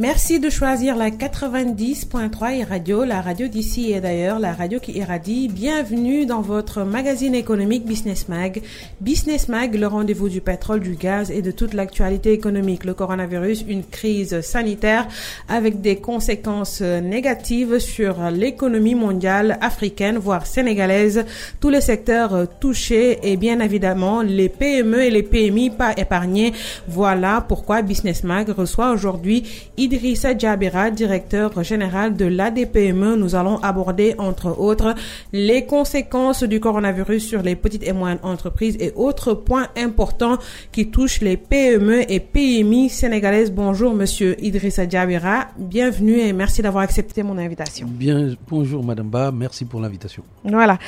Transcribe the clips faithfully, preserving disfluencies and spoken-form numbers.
Merci de choisir la quatre-vingt-dix point trois et radio, la radio d'ici et d'ailleurs, la radio qui irradie. Bienvenue dans votre magazine économique Business Mag. Business Mag, le rendez-vous du pétrole, du gaz et de toute l'actualité économique. Le coronavirus, une crise sanitaire avec des conséquences négatives sur l'économie mondiale, africaine, voire sénégalaise. Tous les secteurs touchés et bien évidemment les P M E et les P M I pas épargnés. Voilà pourquoi Business Mag reçoit aujourd'hui Idrissa Diabira, directeur général de l'A D P M E. Nous allons aborder, entre autres, les conséquences du coronavirus sur les petites et moyennes entreprises et autres points importants qui touchent les P M E et P M I sénégalaises. Bonjour, monsieur Idrissa Diabira. Bienvenue et merci d'avoir accepté mon invitation. Bien, bonjour, madame Ba. Merci pour l'invitation. Voilà.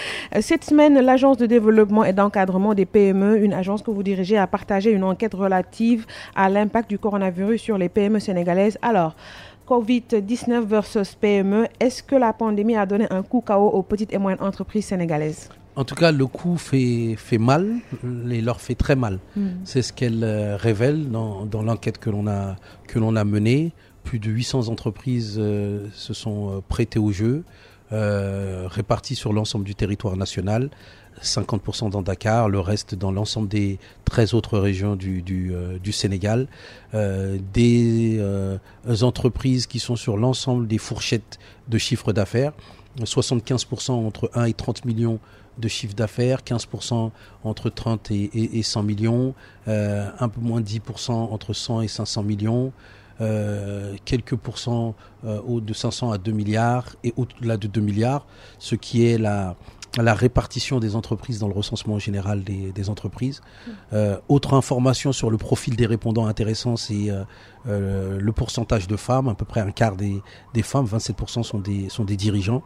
Cette semaine, l'Agence de développement et d'encadrement des P M E, une agence que vous dirigez, a partagé une enquête relative à l'impact du coronavirus sur les P M E sénégalaises. Alors, covid dix-neuf versus P M E, est-ce que la pandémie a donné un coup K O aux petites et moyennes entreprises sénégalaises? En tout cas, le coup fait, fait mal et leur fait très mal. Mmh. C'est ce qu'elle euh, révèle dans, dans l'enquête que l'on a, que l'on a menée. Plus de huit cents entreprises euh, se sont euh, prêtées au jeu, euh, réparties sur l'ensemble du territoire national. cinquante pour cent dans Dakar, le reste dans l'ensemble des treize autres régions du, du, euh, du Sénégal. Euh, des euh, entreprises qui sont sur l'ensemble des fourchettes de chiffre d'affaires. soixante-quinze pour cent entre un et trente millions de chiffre d'affaires, quinze pour cent entre trente et, et, et cent millions, euh, un peu moins de dix pour cent entre cent et cinq cents millions, Euh, quelques pourcents euh, de cinq cents à deux milliards et au-delà de deux milliards, ce qui est la, la répartition des entreprises dans le recensement général des, des entreprises. Euh, autre information sur le profil des répondants intéressant, c'est euh, euh, le pourcentage de femmes, à peu près un quart des, des femmes, vingt-sept pour cent sont des, sont des dirigeants.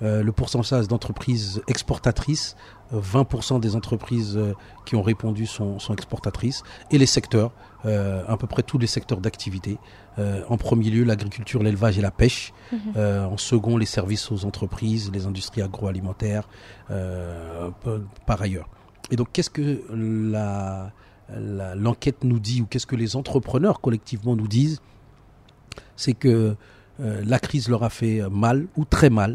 Euh, le pourcentage d'entreprises exportatrices, euh, vingt pour cent des entreprises euh, qui ont répondu sont, sont exportatrices, et les secteurs, euh, à peu près tous les secteurs d'activité. Euh, en premier lieu, l'agriculture, l'élevage et la pêche. Mmh. Euh, en second, les services aux entreprises, les industries agroalimentaires, euh, par ailleurs. Et donc, qu'est-ce que la, la, l'enquête nous dit, ou qu'est-ce que les entrepreneurs collectivement nous disent? C'est que euh, la crise leur a fait mal, ou très mal,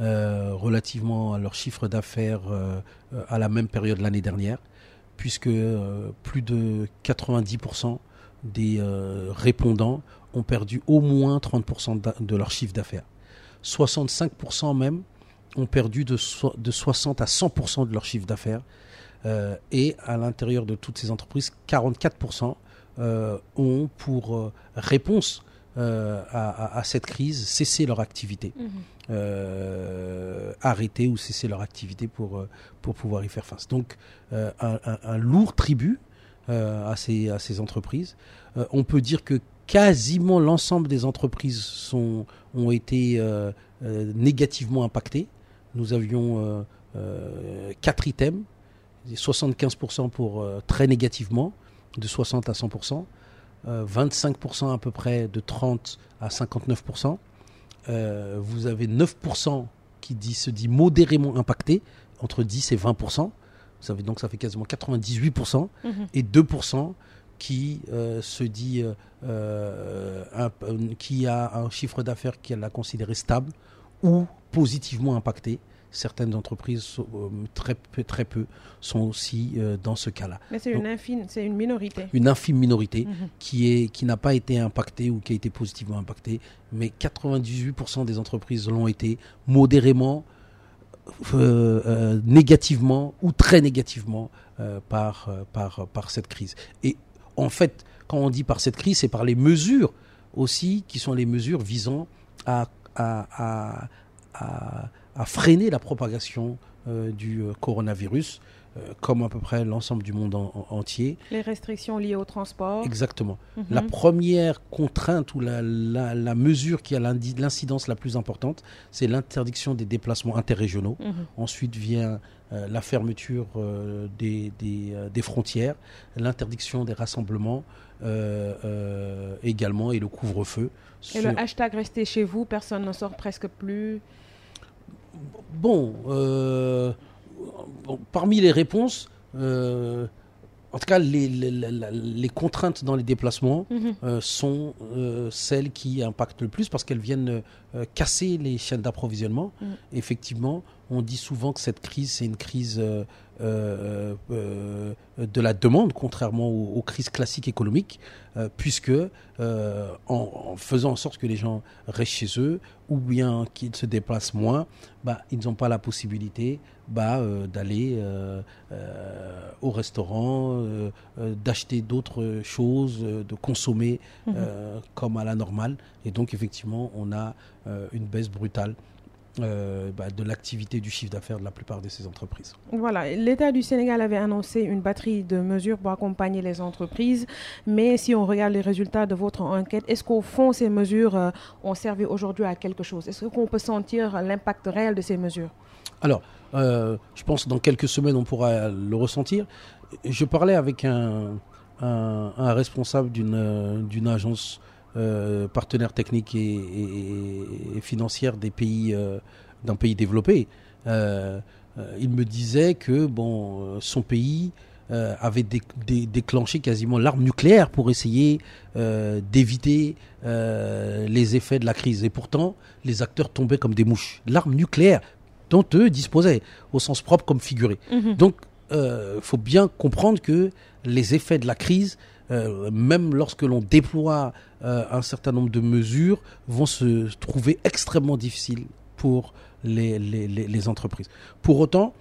Euh, relativement à leur chiffre d'affaires euh, euh, à la même période l'année dernière, puisque euh, plus de quatre-vingt-dix pour cent des euh, répondants ont perdu au moins trente pour cent de leur chiffre d'affaires. soixante-cinq pour cent même ont perdu de, so- de soixante à cent pour cent de leur chiffre d'affaires. Euh, et à l'intérieur de toutes ces entreprises, quarante-quatre pour cent euh, ont pour euh, réponse Euh, à, à cette crise, cesser leur activité, mmh. euh, arrêter ou cesser leur activité pour, pour pouvoir y faire face. Donc euh, un, un, un lourd tribut euh, à, ces, à ces entreprises. Euh, on peut dire que quasiment l'ensemble des entreprises sont, ont été euh, euh, négativement impactées. Nous avions euh, euh, quatre items, soixante-quinze pour cent pour euh, très négativement, de soixante à cent pour cent. Euh, vingt-cinq pour cent à peu près, de trente à cinquante-neuf pour cent. Euh, vous avez neuf pour cent qui dit, se dit modérément impacté, entre dix et vingt pour cent. Vous savez, donc ça fait quasiment quatre-vingt-dix-huit pour cent. Mmh. Et deux pour cent qui euh, se dit euh, un, qui a un chiffre d'affaires qu'elle a considéré stable ou positivement impacté. Certaines entreprises, euh, très, peu, très peu, sont aussi euh, dans ce cas-là. Mais c'est, donc, une infime, c'est une minorité. Une infime minorité mmh. qui est, qui n'a pas été impactée ou qui a été positivement impactée. Mais quatre-vingt-dix-huit pour cent des entreprises l'ont été modérément, euh, euh, négativement ou très négativement euh, par, euh, par, par cette crise. Et en fait, quand on dit par cette crise, c'est par les mesures aussi, qui sont les mesures visant à... à, à, à à freiner la propagation euh, du euh, coronavirus, euh, comme à peu près l'ensemble du monde en, en, entier. Les restrictions liées au transport. Exactement. Mm-hmm. La première contrainte ou la, la, la mesure qui a l'incidence la plus importante, c'est l'interdiction des déplacements interrégionaux. Mm-hmm. Ensuite vient euh, la fermeture euh, des, des, euh, des frontières, l'interdiction des rassemblements euh, euh, également, et le couvre-feu. Et sur... le hashtag « Restez chez vous », personne n'en sort presque plus. Bon, euh, bon, parmi les réponses, euh, En tout cas, les, les, les contraintes dans les déplacements mmh. euh, sont euh, celles qui impactent le plus parce qu'elles viennent euh, casser les chaînes d'approvisionnement. Mmh. Effectivement, on dit souvent que cette crise, c'est une crise euh, euh, euh, de la demande, contrairement aux, aux crises classiques économiques, euh, puisque euh, en, en faisant en sorte que les gens restent chez eux ou bien qu'ils se déplacent moins, bah, ils n'ont pas la possibilité bah, euh, d'aller euh, euh, au restaurant, euh, euh, d'acheter d'autres choses, euh, de consommer euh, mmh. comme à la normale. Et donc, effectivement, on a euh, une baisse brutale Euh, bah, de l'activité du chiffre d'affaires de la plupart de ces entreprises. Voilà, l'État du Sénégal avait annoncé une batterie de mesures pour accompagner les entreprises, mais si on regarde les résultats de votre enquête, est-ce qu'au fond ces mesures euh, ont servi aujourd'hui à quelque chose? Est-ce qu'on peut sentir l'impact réel de ces mesures? Alors, euh, je pense que dans quelques semaines on pourra le ressentir. Je parlais avec un, un, un responsable d'une, euh, d'une agence Euh, partenaires techniques et, et, et financières des pays, euh, d'un pays développé. Euh, euh, il me disait que bon, son pays euh, avait dé- dé- déclenché quasiment l'arme nucléaire pour essayer euh, d'éviter euh, les effets de la crise. Et pourtant, les acteurs tombaient comme des mouches. L'arme nucléaire dont eux disposaient, au sens propre comme figuré. Mmh. Donc, il euh, faut bien comprendre que les effets de la crise, Euh, même lorsque l'on déploie euh, un certain nombre de mesures, vont se trouver extrêmement difficiles pour les, les, les, les entreprises. Pour autant,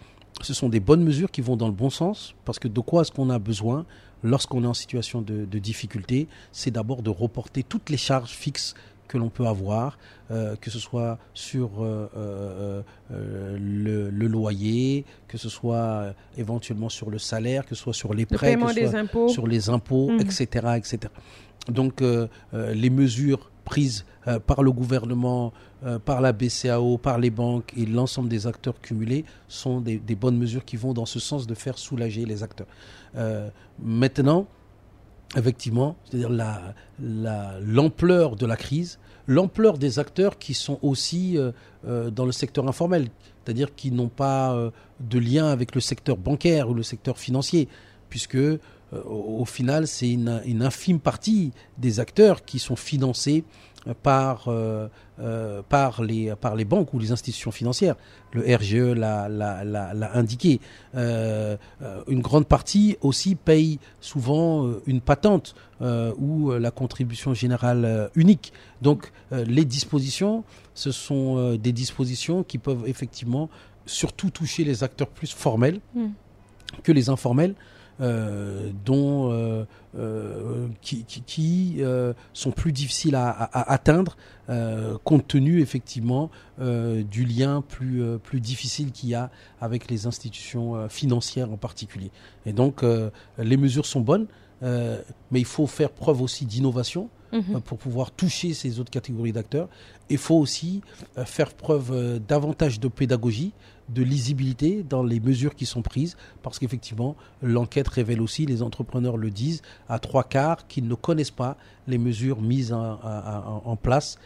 ce sont des bonnes mesures qui vont dans le bon sens, parce que de quoi est-ce qu'on a besoin lorsqu'on est en situation de, de difficulté? C'est d'abord de reporter toutes les charges fixes que l'on peut avoir, euh, que ce soit sur euh, euh, euh, le, le loyer, que ce soit euh, éventuellement sur le salaire, que ce soit sur les prêts, le que ce soit impôts. sur les impôts, mmh. et cetera, et cetera. Donc, euh, euh, les mesures prises euh, par le gouvernement, euh, par la B C E A O, par les banques et l'ensemble des acteurs cumulés sont des, des bonnes mesures qui vont dans ce sens de faire soulager les acteurs. Euh, maintenant, effectivement, c'est-à-dire la, la, l'ampleur de la crise, l'ampleur des acteurs qui sont aussi euh, dans le secteur informel, c'est-à-dire qui n'ont pas euh, de lien avec le secteur bancaire ou le secteur financier, puisque euh, au, au final, c'est une, une infime partie des acteurs qui sont financés par, euh, euh, par, les, par les banques ou les institutions financières. Le R G E l'a, l'a, l'a, l'a indiqué. Euh, une grande partie aussi paye souvent une patente euh, ou la contribution générale unique. Donc euh, les dispositions, ce sont euh, des dispositions qui peuvent effectivement surtout toucher les acteurs plus formels mmh. que les informels. Euh, dont euh, euh, qui, qui, qui euh, sont plus difficiles à, à, à atteindre euh, compte tenu effectivement euh, du lien plus, euh, plus difficile qu'il y a avec les institutions euh, financières en particulier. Et donc euh, les mesures sont bonnes, euh, mais il faut faire preuve aussi d'innovation mmh. euh, pour pouvoir toucher ces autres catégories d'acteurs. Il faut aussi euh, faire preuve euh, davantage de pédagogie, de lisibilité dans les mesures qui sont prises, parce qu'effectivement, l'enquête révèle aussi, les entrepreneurs le disent, à trois quarts qu'ils ne connaissent pas les mesures mises en, en, en place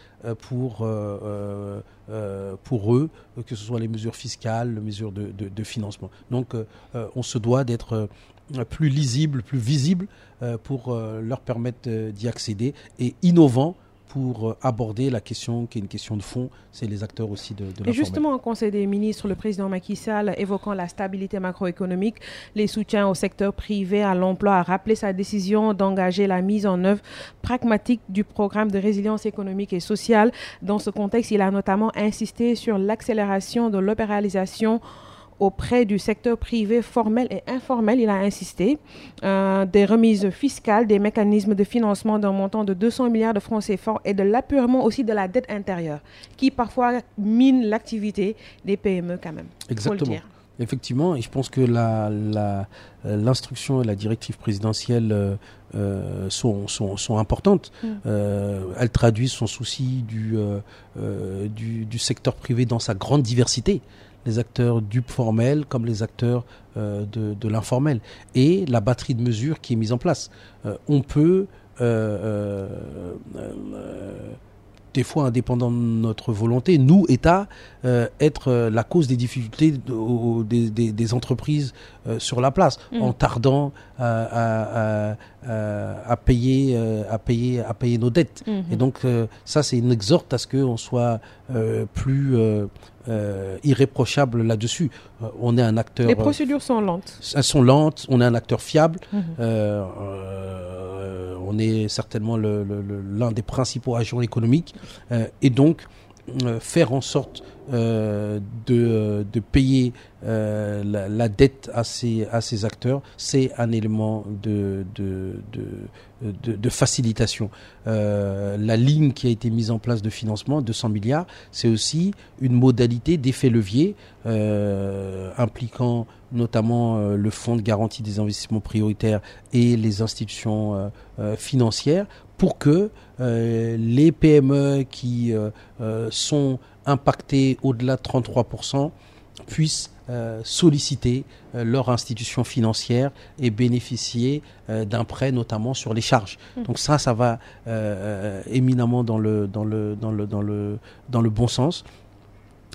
pour, euh, euh, pour eux, que ce soit les mesures fiscales, les mesures de, de, de financement. Donc, euh, on se doit d'être plus lisible, plus visible euh, pour euh, leur permettre d'y accéder et innovant pour aborder la question qui est une question de fond, c'est les acteurs aussi de, de l'informel. Et justement, au Conseil des ministres, le président Macky Sall, évoquant la stabilité macroéconomique, les soutiens au secteur privé, à l'emploi, a rappelé sa décision d'engager la mise en œuvre pragmatique du programme de résilience économique et sociale. Dans ce contexte, il a notamment insisté sur l'accélération de l'opéralisation auprès du secteur privé formel et informel, il a insisté, euh, des remises fiscales, des mécanismes de financement d'un montant de deux cents milliards de francs C F A et de l'apurement aussi de la dette intérieure, qui parfois mine l'activité des P M E quand même. Exactement. Effectivement, et je pense que la, la, l'instruction et la directive présidentielle euh, sont, sont, sont importantes. Mmh. Euh, elles traduisent son souci du, euh, du, du secteur privé dans sa grande diversité. Les acteurs du formel comme les acteurs euh, de, de l'informel, et la batterie de mesures qui est mise en place. Euh, on peut euh, euh, euh, des fois indépendant de notre volonté, nous, État, euh, être euh, la cause des difficultés de, au, des, des, des entreprises euh, sur la place, mmh. en tardant euh, à, à, à, à, payer, euh, à, payer, à payer nos dettes. Mmh. Et donc, euh, ça, c'est une exhorte à ce qu'on soit euh, plus euh, euh, irréprochable là-dessus. Euh, on est un acteur... Les procédures euh, sont lentes. Elles sont lentes, on est un acteur fiable. Mmh. Euh, euh, on est certainement le, le, le, l'un des principaux agents économiques euh, et donc euh, faire en sorte euh, de, de payer euh, la, la dette à ces, à ces acteurs, c'est un élément de, de, de, de, de facilitation. Euh, la ligne qui a été mise en place de financement, deux cents milliards, c'est aussi une modalité d'effet levier euh, impliquant notamment euh, le Fonds de garantie des investissements prioritaires et les institutions euh, euh, financières pour que euh, les P M E qui euh, euh, sont impactées au-delà de trente-trois pour cent puissent euh, solliciter euh, leur institution financière et bénéficier euh, d'un prêt, notamment sur les charges. Mmh. Donc ça, ça va euh, éminemment dans le, dans le, dans le, dans le, dans le bon sens.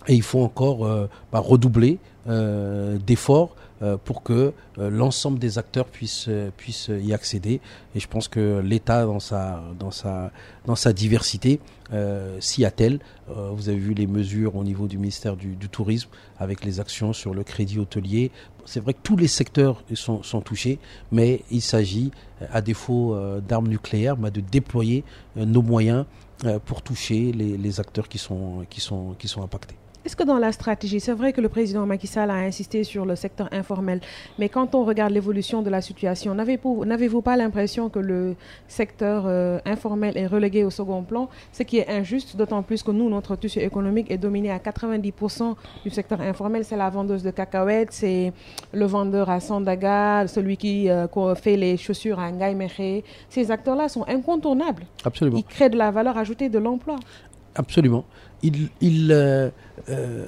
Et il faut encore euh, bah, redoubler euh, d'efforts euh, pour que euh, l'ensemble des acteurs puissent, euh, puissent y accéder. Et je pense que l'État, dans sa, dans sa, dans sa diversité, euh, s'y attelle. Euh, vous avez vu les mesures au niveau du ministère du, du Tourisme avec les actions sur le crédit hôtelier. C'est vrai que tous les secteurs sont, sont touchés, mais il s'agit, à défaut euh, d'armes nucléaires, bah, de déployer euh, nos moyens euh, pour toucher les, les acteurs qui sont, qui sont, qui sont impactés. Est-ce que dans la stratégie, c'est vrai que le président Macky Sall a insisté sur le secteur informel, mais quand on regarde l'évolution de la situation, n'avez-vous, n'avez-vous pas l'impression que le secteur euh, informel est relégué au second plan, ce qui est injuste, d'autant plus que nous, notre tissu économique est dominé à quatre-vingt-dix pour cent du secteur informel. C'est la vendeuse de cacahuètes, c'est le vendeur à Sandaga, celui qui euh, fait les chaussures à Ngaïméré. Ces acteurs-là sont incontournables. Absolument. Ils créent de la valeur ajoutée, de l'emploi. Absolument. Ils, ils, euh, euh,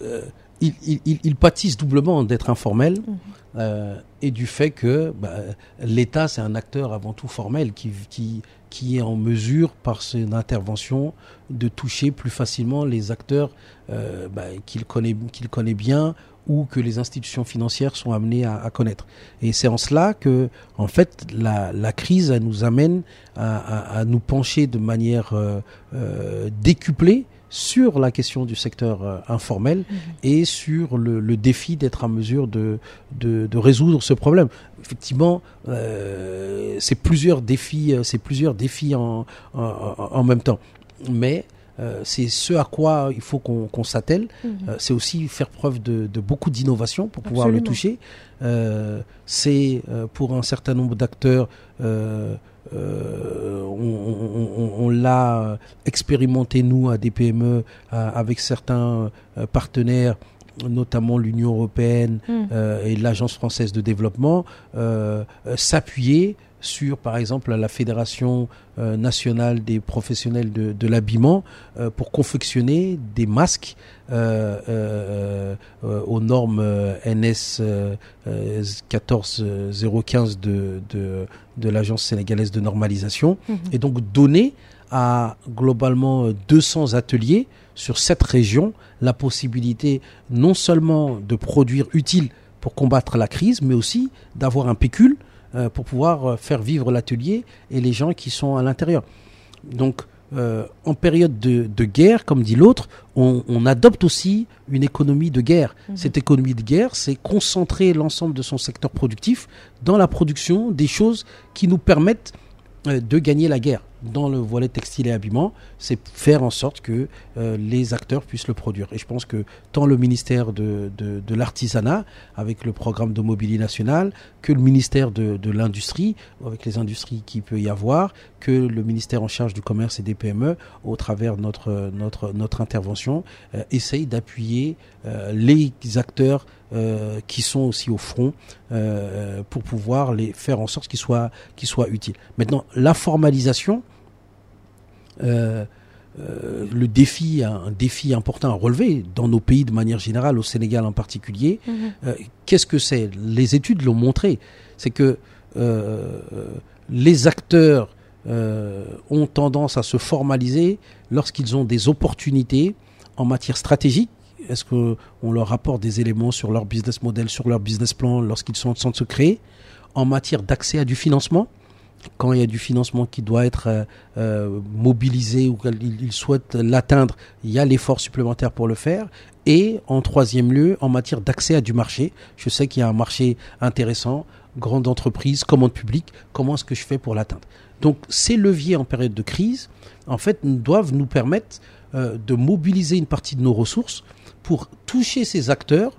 euh, ils, ils, ils pâtissent doublement d'être informels euh, et du fait que bah, l'État, c'est un acteur avant tout formel qui, qui, qui est en mesure, par son intervention, de toucher plus facilement les acteurs euh, bah, qu'il connaît, qu'il connaît bien ou que les institutions financières sont amenées à, à connaître. Et c'est en cela que, en fait, la, la crise elle nous amène à, à, à nous pencher de manière euh, euh, décuplée sur la question du secteur euh, informel mmh. et sur le, le défi d'être en mesure de, de, de résoudre ce problème. Effectivement, euh, c'est plusieurs défis, c'est plusieurs défis en, en, en même temps. Mais Euh, c'est ce à quoi il faut qu'on, qu'on s'attelle. Mmh. Euh, c'est aussi faire preuve de, de beaucoup d'innovation pour pouvoir Absolument. Le toucher. Euh, c'est euh, pour un certain nombre d'acteurs, euh, euh, on, on, on, on l'a expérimenté, nous, à D P M E, à, avec certains euh, partenaires, notamment l'Union européenne mmh. euh, et l'Agence française de développement, euh, euh, s'appuyer sur, par exemple, la Fédération euh, nationale des professionnels de, de l'habillement euh, pour confectionner des masques euh, euh, euh, aux normes euh, N S euh, euh, quatorze mille quinze de, de, de l'Agence sénégalaise de normalisation. Mmh. Et donc donner à globalement deux cents ateliers sur cette région la possibilité non seulement de produire utile pour combattre la crise, mais aussi d'avoir un pécule pour pouvoir faire vivre l'atelier et les gens qui sont à l'intérieur. Donc, euh, en période de, de guerre, comme dit l'autre, on, on adopte aussi une économie de guerre. Mmh. Cette économie de guerre, c'est concentrer l'ensemble de son secteur productif dans la production des choses qui nous permettent euh, de gagner la guerre. Dans le volet textile et habillement, c'est faire en sorte que euh, les acteurs puissent le produire. Et je pense que tant le ministère de, de, de l'artisanat, avec le programme de mobilier national, que le ministère de, de l'industrie, avec les industries qu'il peut y avoir, que le ministère en charge du commerce et des P M E, au travers de notre, notre, notre intervention, euh, essaye d'appuyer euh, les acteurs euh, qui sont aussi au front euh, pour pouvoir les faire en sorte qu'ils soient, qu'ils soient utiles. Maintenant, la formalisation, Euh, euh, le défi, un défi important à relever dans nos pays de manière générale, au Sénégal en particulier. Mmh. Euh, qu'est-ce que c'est ? Les études l'ont montré. C'est que euh, les acteurs euh, ont tendance à se formaliser lorsqu'ils ont des opportunités en matière stratégique. Est-ce qu'on leur apporte des éléments sur leur business model, sur leur business plan lorsqu'ils sont en train de se créer? En matière d'accès à du financement, quand il y a du financement qui doit être euh, mobilisé ou qu'ils souhaitent l'atteindre, il y a l'effort supplémentaire pour le faire. Et en troisième lieu, en matière d'accès à du marché, je sais qu'il y a un marché intéressant, grande entreprise, commande publique, comment est-ce que je fais pour l'atteindre? Donc ces leviers en période de crise, en fait, doivent nous permettre euh, de mobiliser une partie de nos ressources pour toucher ces acteurs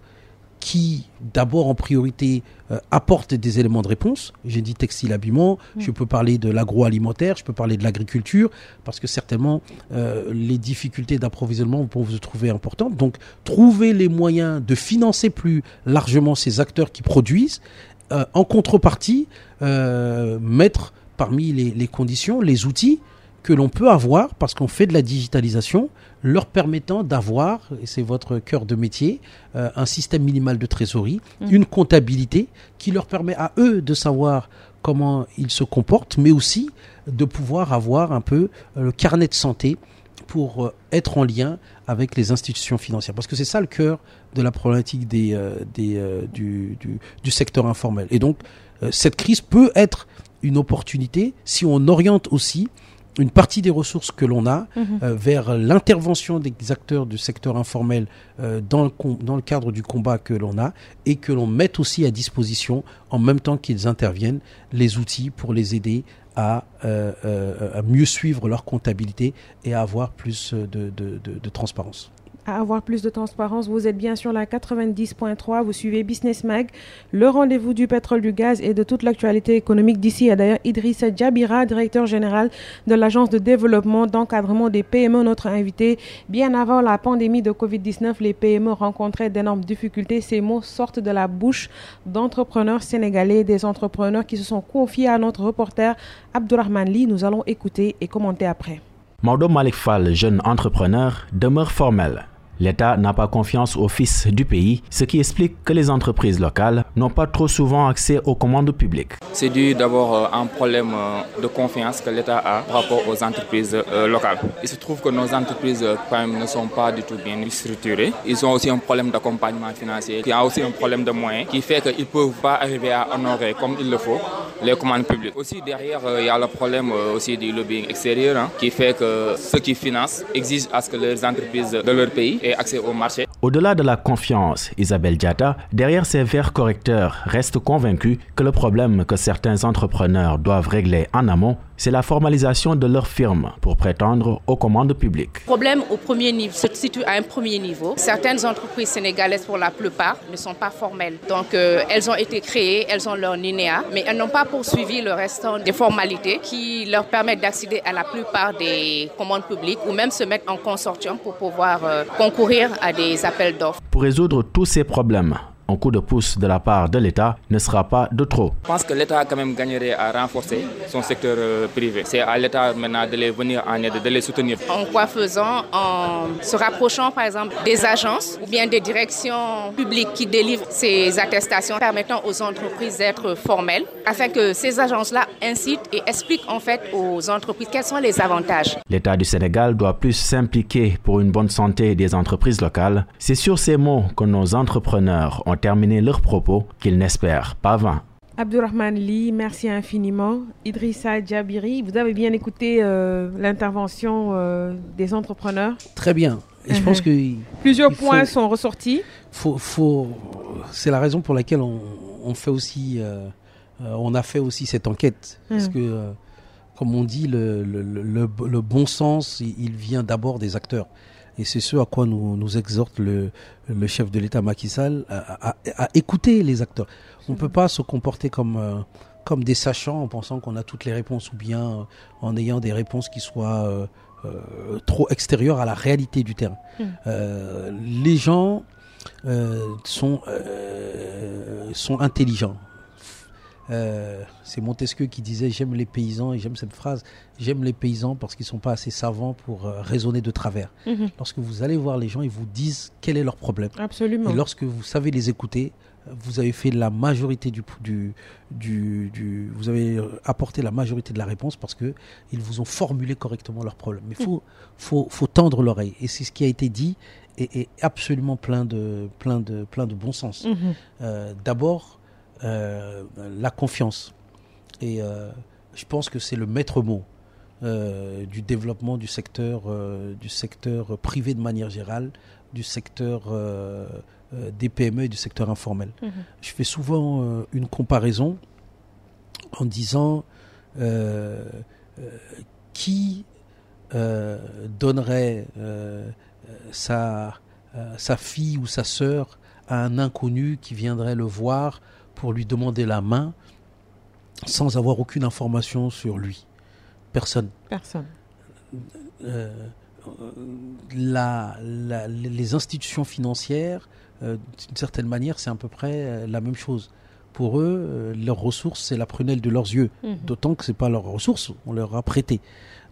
qui, d'abord en priorité, euh, apportent des éléments de réponse. J'ai dit textile habillement, oui. Je peux parler de l'agroalimentaire, je peux parler de l'agriculture, parce que certainement, euh, les difficultés d'approvisionnement vont vous trouver importantes. Donc, trouver les moyens de financer plus largement ces acteurs qui produisent, euh, en contrepartie, euh, mettre parmi les, les conditions, les outils que l'on peut avoir, parce qu'on fait de la digitalisation, leur permettant d'avoir, et c'est votre cœur de métier, euh, un système minimal de trésorerie, mmh. une comptabilité qui leur permet à eux de savoir comment ils se comportent, mais aussi de pouvoir avoir un peu euh, le carnet de santé pour euh, être en lien avec les institutions financières. Parce que c'est ça le cœur de la problématique des, euh, des, euh, du, du, du secteur informel. Et donc, euh, cette crise peut être une opportunité si on oriente aussi une partie des ressources que l'on a mmh. euh, vers l'intervention des acteurs du secteur informel euh, dans, le com- dans le cadre du combat que l'on a, et que l'on mette aussi à disposition, en même temps qu'ils interviennent, les outils pour les aider à, euh, euh, à mieux suivre leur comptabilité et à avoir plus de, de, de, de transparence. À avoir plus de transparence, vous êtes bien sur la quatre-vingt-dix point trois, vous suivez Business Mag, le rendez-vous du pétrole, du gaz et de toute l'actualité économique d'ici. Il y a d'ailleurs Idrissa Diabira, directeur général de l'Agence de développement d'encadrement des P M E, notre invité. Bien avant la pandémie de covid dix-neuf, les P M E rencontraient d'énormes difficultés. Ces mots sortent de la bouche d'entrepreneurs sénégalais, des entrepreneurs qui se sont confiés à notre reporter Abdourahmane Ly. Nous allons écouter et commenter après. Maodo Malick Fall, jeune entrepreneur, demeure formel. L'État n'a pas confiance aux fils du pays, ce qui explique que les entreprises locales n'ont pas trop souvent accès aux commandes publiques. C'est dû d'abord à un problème de confiance que l'État a par rapport aux entreprises locales. Il se trouve que nos entreprises quand même ne sont pas du tout bien structurées. Ils ont aussi un problème d'accompagnement financier, qui a aussi un problème de moyens, qui fait qu'ils ne peuvent pas arriver à honorer comme il le faut les commandes publiques. Aussi derrière, il y a le problème aussi du lobbying extérieur, hein, qui fait que ceux qui financent exigent à ce que les entreprises de leur pays et accès au marché. Au-delà de la confiance, Isabelle Diatta, derrière ces verts correcteurs, reste convaincue que le problème que certains entrepreneurs doivent régler en amont, c'est la formalisation de leur firme pour prétendre aux commandes publiques. Le problème au premier niveau se situe à un premier niveau. Certaines entreprises sénégalaises, pour la plupart, ne sont pas formelles. Donc, euh, elles ont été créées, elles ont leur N I N E A, mais elles n'ont pas poursuivi le restant des formalités qui leur permettent d'accéder à la plupart des commandes publiques ou même se mettre en consortium pour pouvoir euh, concourir à des appels d'offres. Pour résoudre tous ces problèmes, un coup de pouce de la part de l'État ne sera pas de trop. Je pense que l'État quand même gagnerait à renforcer son secteur privé. C'est à l'État maintenant de les venir en aide, de les soutenir. En quoi faisant, en se rapprochant par exemple des agences ou bien des directions publiques qui délivrent ces attestations permettant aux entreprises d'être formelles, afin que ces agences-là incitent et expliquent en fait aux entreprises quels sont les avantages. L'État du Sénégal doit plus s'impliquer pour une bonne santé des entreprises locales. C'est sur ces mots que nos entrepreneurs ont terminer leurs propos qu'ils n'espèrent pas vain. Abdourahmane Ly, merci infiniment. Idrissa Diabiri, vous avez bien écouté euh, l'intervention euh, des entrepreneurs. Très bien. Et uh-huh. je pense que plusieurs points faut, sont ressortis. Faut, faut, c'est la raison pour laquelle on, on fait aussi, euh, on a fait aussi cette enquête, uh-huh. parce que, euh, comme on dit, le, le, le, le bon sens, il vient d'abord des acteurs. Et c'est ce à quoi nous, nous exhorte le, le chef de l'État Macky Sall à, à, à écouter les acteurs. On ne peut pas se comporter comme, euh, comme des sachants en pensant qu'on a toutes les réponses ou bien euh, en ayant des réponses qui soient euh, euh, trop extérieures à la réalité du terrain. Mmh. Euh, les gens euh, sont, euh, sont intelligents. Euh, c'est Montesquieu qui disait « J'aime les paysans » et j'aime cette phrase « J'aime les paysans parce qu'ils ne sont pas assez savants pour euh, raisonner de travers. Mm-hmm. » Lorsque vous allez voir les gens, ils vous disent quel est leur problème. Absolument. Et lorsque vous savez les écouter, vous avez fait la majorité du, du, du, du vous avez apporté la majorité de la réponse parce que ils vous ont formulé correctement leurs problèmes. Mais faut, mmh. faut, faut tendre l'oreille. Et c'est ce qui a été dit et est absolument plein de, plein de, plein de bon sens. Mmh. Euh, d'abord, euh, la confiance. Et euh, je pense que c'est le maître mot euh, du développement du secteur, euh, du secteur privé de manière générale, du secteur euh, euh, des P M E et du secteur informel. Mmh. Je fais souvent euh, une comparaison en disant euh, euh, qui euh, donnerait euh, sa, euh, sa fille ou sa sœur à un inconnu qui viendrait le voir pour lui demander la main sans avoir aucune information sur lui. Personne. Personne. Euh, La, la, les institutions financières, euh, d'une certaine manière, c'est à peu près euh, la même chose. Pour eux, euh, leurs ressources, c'est la prunelle de leurs yeux. Mmh. D'autant que ce n'est pas leurs ressources, on leur a prêté.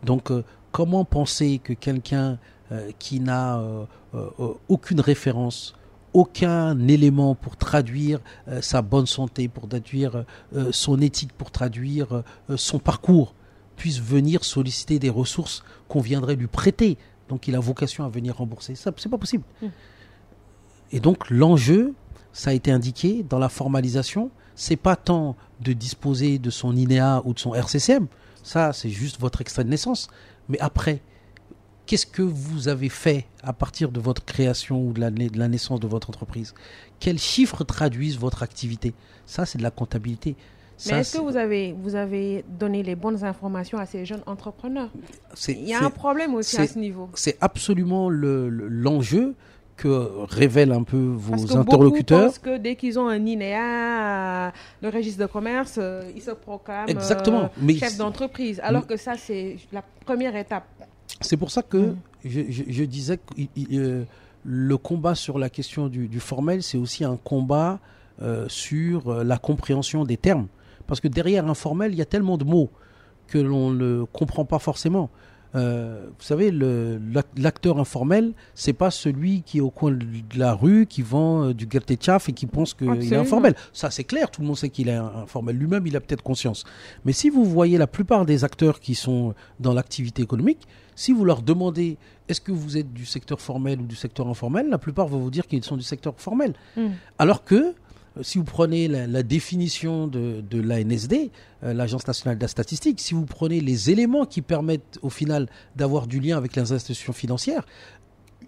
Donc, euh, comment penser que quelqu'un euh, qui n'a euh, euh, aucune référence, aucun élément pour traduire euh, sa bonne santé, pour traduire euh, son éthique, pour traduire euh, son parcours, puisse venir solliciter des ressources qu'on viendrait lui prêter. Donc, il a vocation à venir rembourser. Ça, c'est pas possible. Mmh. Et donc, l'enjeu, ça a été indiqué dans la formalisation, c'est pas tant de disposer de son I N E A ou de son R C C M. Ça, c'est juste votre extrait de naissance. Mais après, qu'est-ce que vous avez fait à partir de votre création ou de la, de la naissance de votre entreprise? Quels chiffres traduisent votre activité? Ça, c'est de la comptabilité. Ça, mais est-ce que vous avez, vous avez donné les bonnes informations à ces jeunes entrepreneurs? c'est, Il y a un problème aussi à ce niveau. C'est absolument le, le, l'enjeu que révèlent un peu vos Parce que interlocuteurs. Beaucoup pensent que dès qu'ils ont un I N E A, le registre de commerce, euh, ils se proclament euh, chef d'entreprise. Alors que ça, c'est la première étape. C'est pour ça que mmh. je, je, je disais que euh, le combat sur la question du, du formel, c'est aussi un combat euh, sur euh, la compréhension des termes. Parce que derrière informel, il y a tellement de mots que l'on ne comprend pas forcément. Euh, vous savez, le, l'acteur informel, ce n'est pas celui qui est au coin de la rue, qui vend du gâteau tchaf et qui pense qu'il est informel. Ça, c'est clair, tout le monde sait qu'il est informel. Lui-même, il a peut-être conscience. Mais si vous voyez la plupart des acteurs qui sont dans l'activité économique, si vous leur demandez est-ce que vous êtes du secteur formel ou du secteur informel, la plupart vont vous dire qu'ils sont du secteur formel. Mmh. Alors que si vous prenez la, la définition de, de l'A N S D, euh, l'Agence nationale de la statistique, si vous prenez les éléments qui permettent au final d'avoir du lien avec les institutions financières,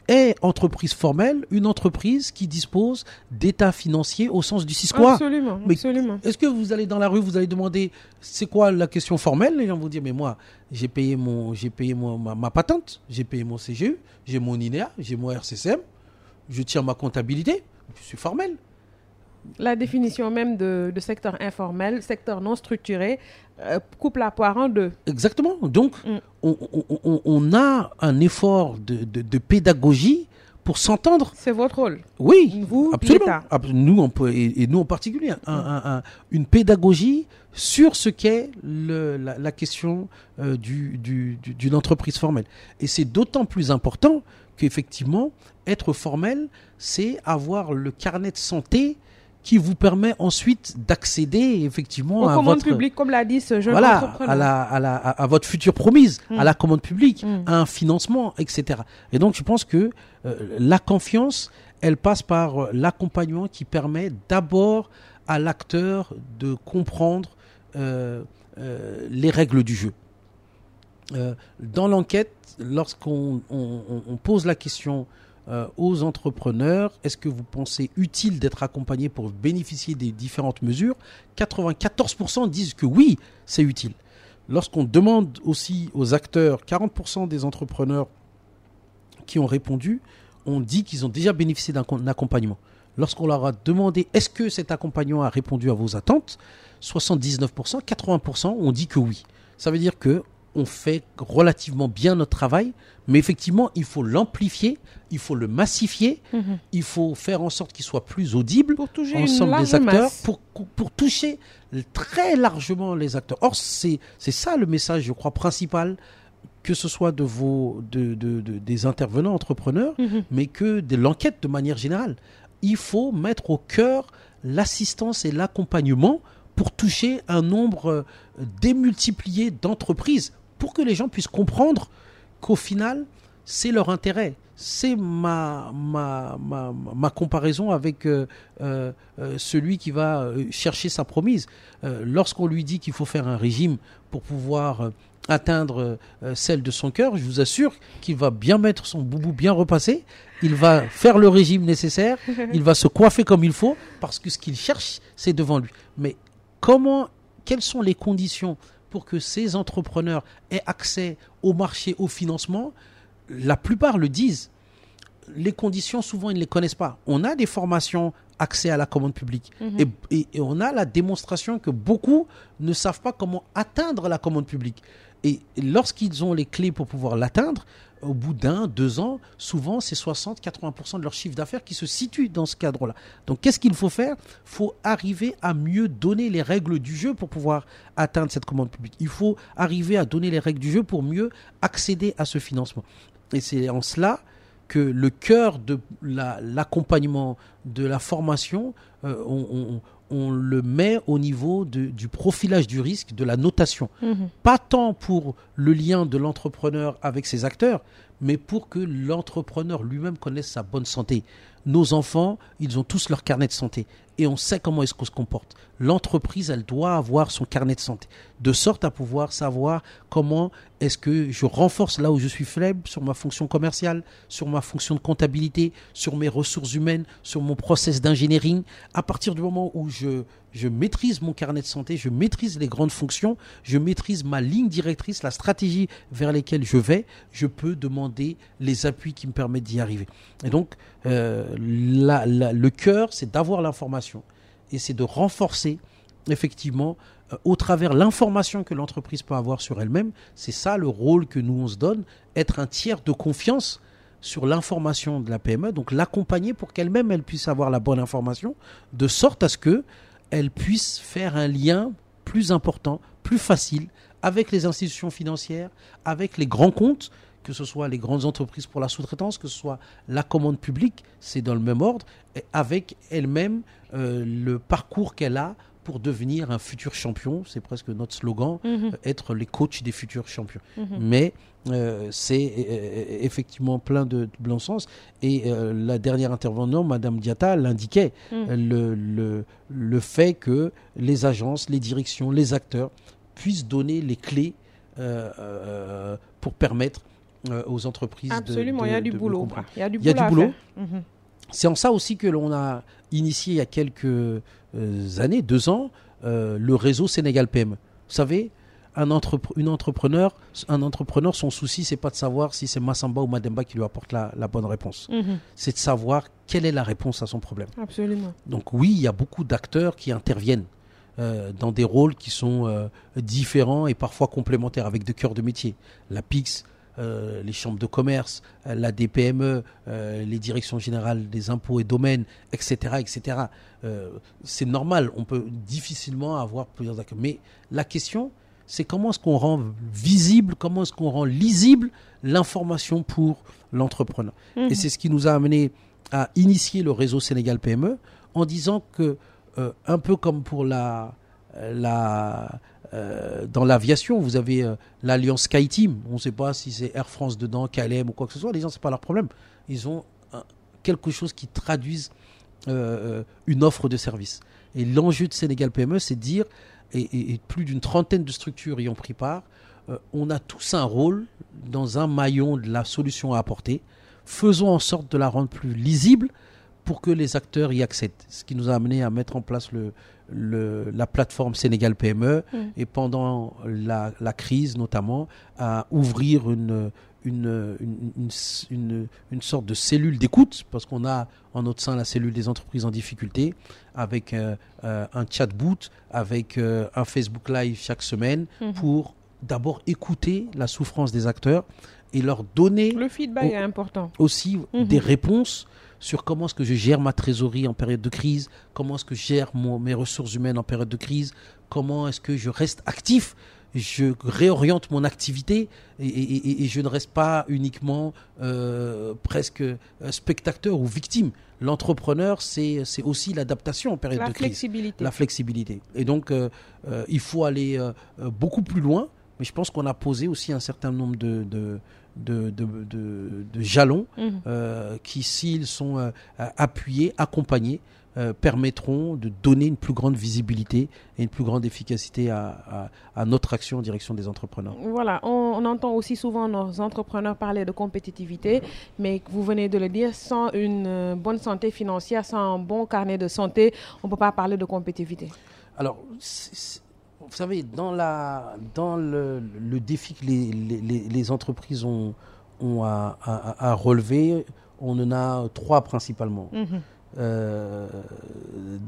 est entreprise formelle une entreprise qui dispose d'état financier au sens du C I S C O A? Absolument, mais absolument. Est-ce que vous allez dans la rue, vous allez demander c'est quoi la question formelle? Les gens vont dire mais moi j'ai payé mon, j'ai payé mon, ma, ma patente, j'ai payé mon C G U, j'ai mon I N E A, j'ai mon R C C M, je tiens ma comptabilité, je suis formel. La définition même de, de secteur informel, secteur non structuré, euh, coupe la poire en deux. Exactement. Donc, mm. on, on, on a un effort de, de, de pédagogie pour s'entendre. C'est votre rôle. Oui, vous, absolument. L'État. Nous, on peut, et, et nous en particulier, un, mm. un, un, une pédagogie sur ce qu'est le, la, la question euh, du, du, du, d'une entreprise formelle. Et c'est d'autant plus important qu'effectivement, être formel, c'est avoir le carnet de santé qui vous permet ensuite d'accéder effectivement Aux à commande votre publique, comme l'a dit ce jeune voilà, entrepreneur, à la, à la, à votre future promise, mmh. à la commande publique, mmh. à un financement, et cetera. Et donc je pense que euh, la confiance, elle passe par euh, l'accompagnement qui permet d'abord à l'acteur de comprendre euh, euh, les règles du jeu. Euh, dans l'enquête, lorsqu'on on, on, on pose la question aux entrepreneurs, est-ce que vous pensez utile d'être accompagné pour bénéficier des différentes mesures? quatre-vingt-quatorze pour cent disent que oui, c'est utile. Lorsqu'on demande aussi aux acteurs, quarante pour cent des entrepreneurs qui ont répondu ont dit qu'ils ont déjà bénéficié d'un accompagnement. Lorsqu'on leur a demandé est-ce que cet accompagnement a répondu à vos attentes, soixante-dix-neuf pour cent, quatre-vingts pour cent ont dit que oui. Ça veut dire que on fait relativement bien notre travail, mais effectivement, il faut l'amplifier, il faut le massifier, mmh. il faut faire en sorte qu'il soit plus audible pour toucher l'ensemble des acteurs, pour, pour toucher très largement les acteurs. Or, c'est, c'est ça le message, je crois, principal, que ce soit de vos, de, de, de, des intervenants entrepreneurs, mmh. mais que de l'enquête de manière générale. Il faut mettre au cœur l'assistance et l'accompagnement pour toucher un nombre démultiplié d'entreprises, pour que les gens puissent comprendre qu'au final, c'est leur intérêt. C'est ma, ma, ma, ma comparaison avec euh, euh, celui qui va chercher sa promise. Euh, lorsqu'on lui dit qu'il faut faire un régime pour pouvoir euh, atteindre euh, celle de son cœur, je vous assure qu'il va bien mettre son boubou bien repassé, il va faire le régime nécessaire, il va se coiffer comme il faut, parce que ce qu'il cherche, c'est devant lui. Mais comment, quelles sont les conditions pour que ces entrepreneurs aient accès au marché, au financement? La plupart le disent. Les conditions, souvent, ils ne les connaissent pas. On a des formations accès à la commande publique. Mmh. Et, et, et on a la démonstration que beaucoup ne savent pas comment atteindre la commande publique. Et lorsqu'ils ont les clés pour pouvoir l'atteindre, au bout d'un, deux ans, souvent, c'est soixante à quatre-vingts pour cent de leur chiffre d'affaires qui se situe dans ce cadre-là. Donc, qu'est-ce qu'il faut faire ? Il faut arriver à mieux donner les règles du jeu pour pouvoir atteindre cette commande publique. Il faut arriver à donner les règles du jeu pour mieux accéder à ce financement. Et c'est en cela que le cœur de la, l'accompagnement, de la formation, euh, on, on, on le met au niveau de, du profilage du risque, de la notation. Mmh. Pas tant pour le lien de l'entrepreneur avec ses acteurs, mais pour que l'entrepreneur lui-même connaisse sa bonne santé. Nos enfants, ils ont tous leur carnet de santé et on sait comment est-ce qu'on se comporte. L'entreprise, elle doit avoir son carnet de santé, de sorte à pouvoir savoir comment est-ce que je renforce là où je suis faible, sur ma fonction commerciale, sur ma fonction de comptabilité, sur mes ressources humaines, sur mon process d'engineering. À partir du moment où je, je maîtrise mon carnet de santé, je maîtrise les grandes fonctions, je maîtrise ma ligne directrice, la stratégie vers laquelle je vais, je peux demander les appuis qui me permettent d'y arriver. Et donc, euh, la, la, le cœur, c'est d'avoir l'information et c'est de renforcer effectivement euh, au travers l'information que l'entreprise peut avoir sur elle-même. C'est ça le rôle que nous on se donne, être un tiers de confiance sur l'information de la P M E, donc l'accompagner pour qu'elle-même elle puisse avoir la bonne information, de sorte à ce que elle puisse faire un lien plus important, plus facile avec les institutions financières, avec les grands comptes, que ce soit les grandes entreprises pour la sous-traitance, que ce soit la commande publique, c'est dans le même ordre, avec elle-même euh, le parcours qu'elle a pour devenir un futur champion. C'est presque notre slogan, mm-hmm. euh, être les coachs des futurs champions. Mm-hmm. Mais euh, c'est euh, effectivement plein de, de blanc sens. Et euh, la dernière intervenante, Madame Diatta, l'indiquait, mm. euh, le, le, le fait que les agences, les directions, les acteurs puissent donner les clés euh, euh, pour permettre aux entreprises. Absolument, de, de, il y a du boulot. Il y a du boulot. Il y a du boulot. Mmh. C'est en ça aussi que l'on a initié il y a quelques euh, années, deux ans, euh, le réseau Sénégal P M E. Vous savez, un, entrep- une entrepreneur, un entrepreneur, son souci, c'est pas de savoir si c'est Massamba ou Mademba qui lui apporte la, la bonne réponse. Mmh. C'est de savoir quelle est la réponse à son problème. Absolument. Donc oui, il y a beaucoup d'acteurs qui interviennent Euh, dans des rôles qui sont euh, différents et parfois complémentaires, avec des cœurs de métier. La P I X, Euh, les chambres de commerce, euh, l'A D P M E, euh, les directions générales des impôts et domaines, et cetera, et cetera. Euh, c'est normal, on peut difficilement avoir plusieurs acteurs. Mais la question, c'est comment est-ce qu'on rend visible, comment est-ce qu'on rend lisible l'information pour l'entrepreneur. Mmh. Et c'est ce qui nous a amené à initier le réseau Sénégal P M E en disant que, euh, un peu comme pour la... la Euh, dans l'aviation, vous avez euh, l'alliance SkyTeam. On ne sait pas si c'est Air France dedans, K L M ou quoi que ce soit. Les gens, ce n'est pas leur problème. Ils ont un, quelque chose qui traduise euh, une offre de service. Et l'enjeu de Sénégal P M E, c'est de dire, et, et, et plus d'une trentaine de structures y ont pris part, euh, on a tous un rôle dans un maillon de la solution à apporter. Faisons en sorte de la rendre plus lisible pour que les acteurs y accèdent. Ce qui nous a amené à mettre en place le... Le, la plateforme Sénégal P M E, mmh. et pendant la, la crise notamment, à ouvrir une, une, une, une, une, une sorte de cellule d'écoute, parce qu'on a en notre sein la cellule des entreprises en difficulté, avec euh, euh, un chatbot, avec euh, un Facebook Live chaque semaine, mmh. pour d'abord écouter la souffrance des acteurs et leur donner le feedback au, est important. aussi mmh. des réponses sur comment est-ce que je gère ma trésorerie en période de crise, comment est-ce que je gère mon, mes ressources humaines en période de crise, comment est-ce que je reste actif, je réoriente mon activité et, et, et, et je ne reste pas uniquement euh, presque spectateur ou victime. L'entrepreneur, c'est, c'est aussi l'adaptation en période de crise. La flexibilité. La flexibilité. Et donc, euh, euh, il faut aller euh, beaucoup plus loin, mais je pense qu'on a posé aussi un certain nombre de... de De, de, de, de jalons mmh. euh, qui, s'ils sont euh, appuyés, accompagnés, euh, permettront de donner une plus grande visibilité et une plus grande efficacité à, à, à notre action en direction des entrepreneurs. Voilà, on, on entend aussi souvent nos entrepreneurs parler de compétitivité, mais vous venez de le dire, sans une bonne santé financière, sans un bon carnet de santé, on ne peut pas parler de compétitivité. Alors, c'est, c'est... Vous savez, dans, la, dans le, le défi que les, les, les entreprises ont, ont à, à, à relever, on en a trois principalement. Mmh. Euh,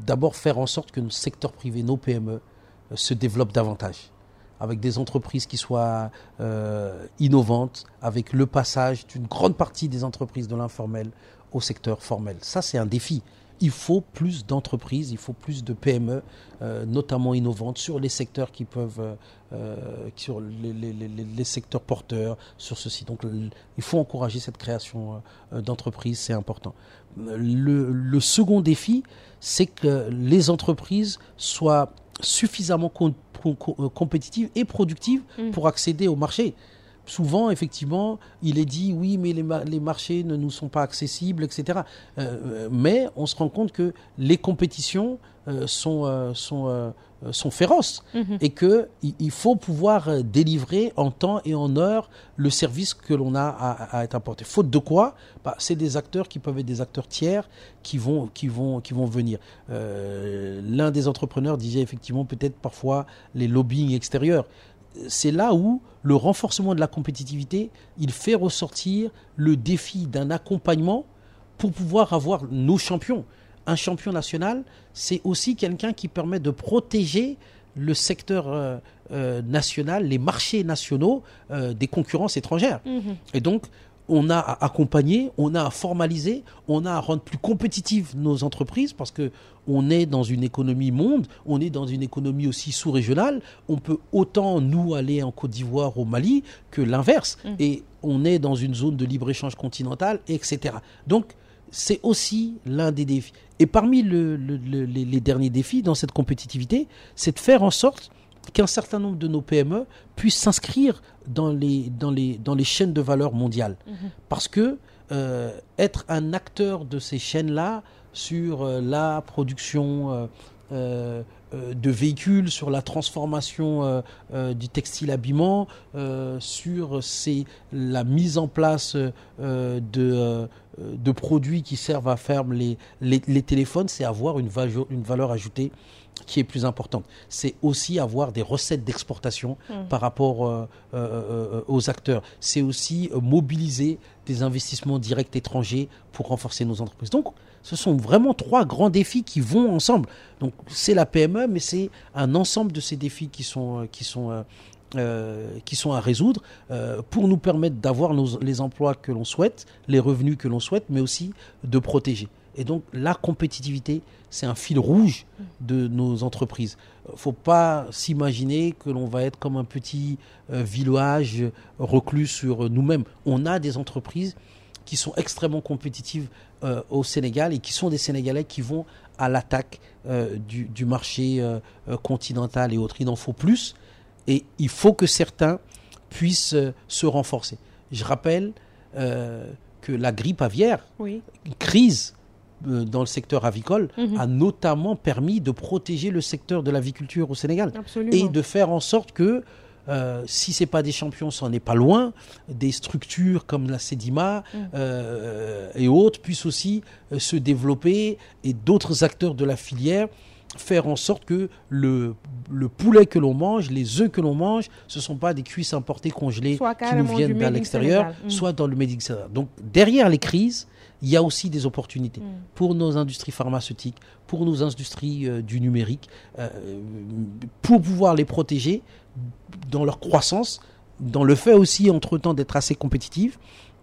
d'abord, faire en sorte que notre secteur privé, nos P M E, se développent davantage, avec des entreprises qui soient euh, innovantes, avec le passage d'une grande partie des entreprises de l'informel au secteur formel. Ça, c'est un défi. Il faut plus d'entreprises, il faut plus de P M E, euh, notamment innovantes, sur les secteurs qui peuvent, euh, sur les, les, les, les secteurs porteurs, sur ceci. Donc, il faut encourager cette création euh, d'entreprises, c'est important. Le, le second défi, c'est que les entreprises soient suffisamment com- com- compétitives et productives mmh. pour accéder au marché. Souvent, effectivement, il est dit, oui, mais les, mar- les marchés ne nous sont pas accessibles, et cetera. Euh, mais on se rend compte que les compétitions euh, sont, euh, sont, euh, sont féroces mm-hmm. et qu'il faut pouvoir délivrer en temps et en heure le service que l'on a à, à être apporté. Faute de quoi, bah, c'est des acteurs qui peuvent être des acteurs tiers qui vont, qui vont, qui vont venir. Euh, l'un des entrepreneurs disait effectivement peut-être parfois les lobbying extérieurs. C'est là où le renforcement de la compétitivité, il fait ressortir le défi d'un accompagnement pour pouvoir avoir nos champions. Un champion national, c'est aussi quelqu'un qui permet de protéger le secteur euh, euh, national, les marchés nationaux euh, des concurrences étrangères. Mmh. Et donc, on a à accompagner, on a à formaliser, on a à rendre plus compétitives nos entreprises parce qu'on est dans une économie monde, on est dans une économie aussi sous-régionale. On peut autant, nous, aller en Côte d'Ivoire, au Mali, que l'inverse. Mmh. Et on est dans une zone de libre-échange continentale, et cetera. Donc, c'est aussi l'un des défis. Et parmi le, le, le, les, les derniers défis dans cette compétitivité, c'est de faire en sorte qu'un certain nombre de nos P M E puissent s'inscrire dans les, dans les, dans les chaînes de valeur mondiales. Mmh. Parce que euh, être un acteur de ces chaînes-là sur euh, la production euh, euh, de véhicules, sur la transformation euh, euh, du textile habillement, euh, sur ces, la mise en place euh, de, euh, de produits qui servent à faire les, les, les téléphones, c'est avoir une, va- une valeur ajoutée qui est plus importante. C'est aussi avoir des recettes d'exportation mmh. par rapport euh, euh, euh, aux acteurs. C'est aussi euh, mobiliser des investissements directs étrangers pour renforcer nos entreprises. Donc, ce sont vraiment trois grands défis qui vont ensemble. Donc, c'est la P M E, mais c'est un ensemble de ces défis qui sont, qui sont, euh, euh, qui sont à résoudre euh, pour nous permettre d'avoir nos, les emplois que l'on souhaite, les revenus que l'on souhaite, mais aussi de protéger. Et donc, la compétitivité, c'est un fil rouge de nos entreprises. Il ne faut pas s'imaginer que l'on va être comme un petit euh, village reclus sur euh, nous-mêmes. On a des entreprises qui sont extrêmement compétitives euh, au Sénégal et qui sont des Sénégalais qui vont à l'attaque euh, du, du marché euh, continental et autres. Il en faut plus et il faut que certains puissent euh, se renforcer. Je rappelle euh, que la grippe aviaire, oui. une crise dans le secteur avicole, mmh. a notamment permis de protéger le secteur de l'aviculture au Sénégal. Absolument. Et de faire en sorte que, euh, si ce n'est pas des champions, ça n'en est pas loin, des structures comme la CEDIMA mmh. euh, et autres puissent aussi euh, se développer et d'autres acteurs de la filière faire en sorte que le, le poulet que l'on mange, les œufs que l'on mange, ce ne sont pas des cuisses importées congelées qui nous viennent de l'extérieur, mmh. soit dans le Méditerranée. Donc derrière les crises, il y a aussi des opportunités mmh. pour nos industries pharmaceutiques, pour nos industries euh, du numérique, euh, pour pouvoir les protéger dans leur croissance, dans le fait aussi entre-temps d'être assez compétitives,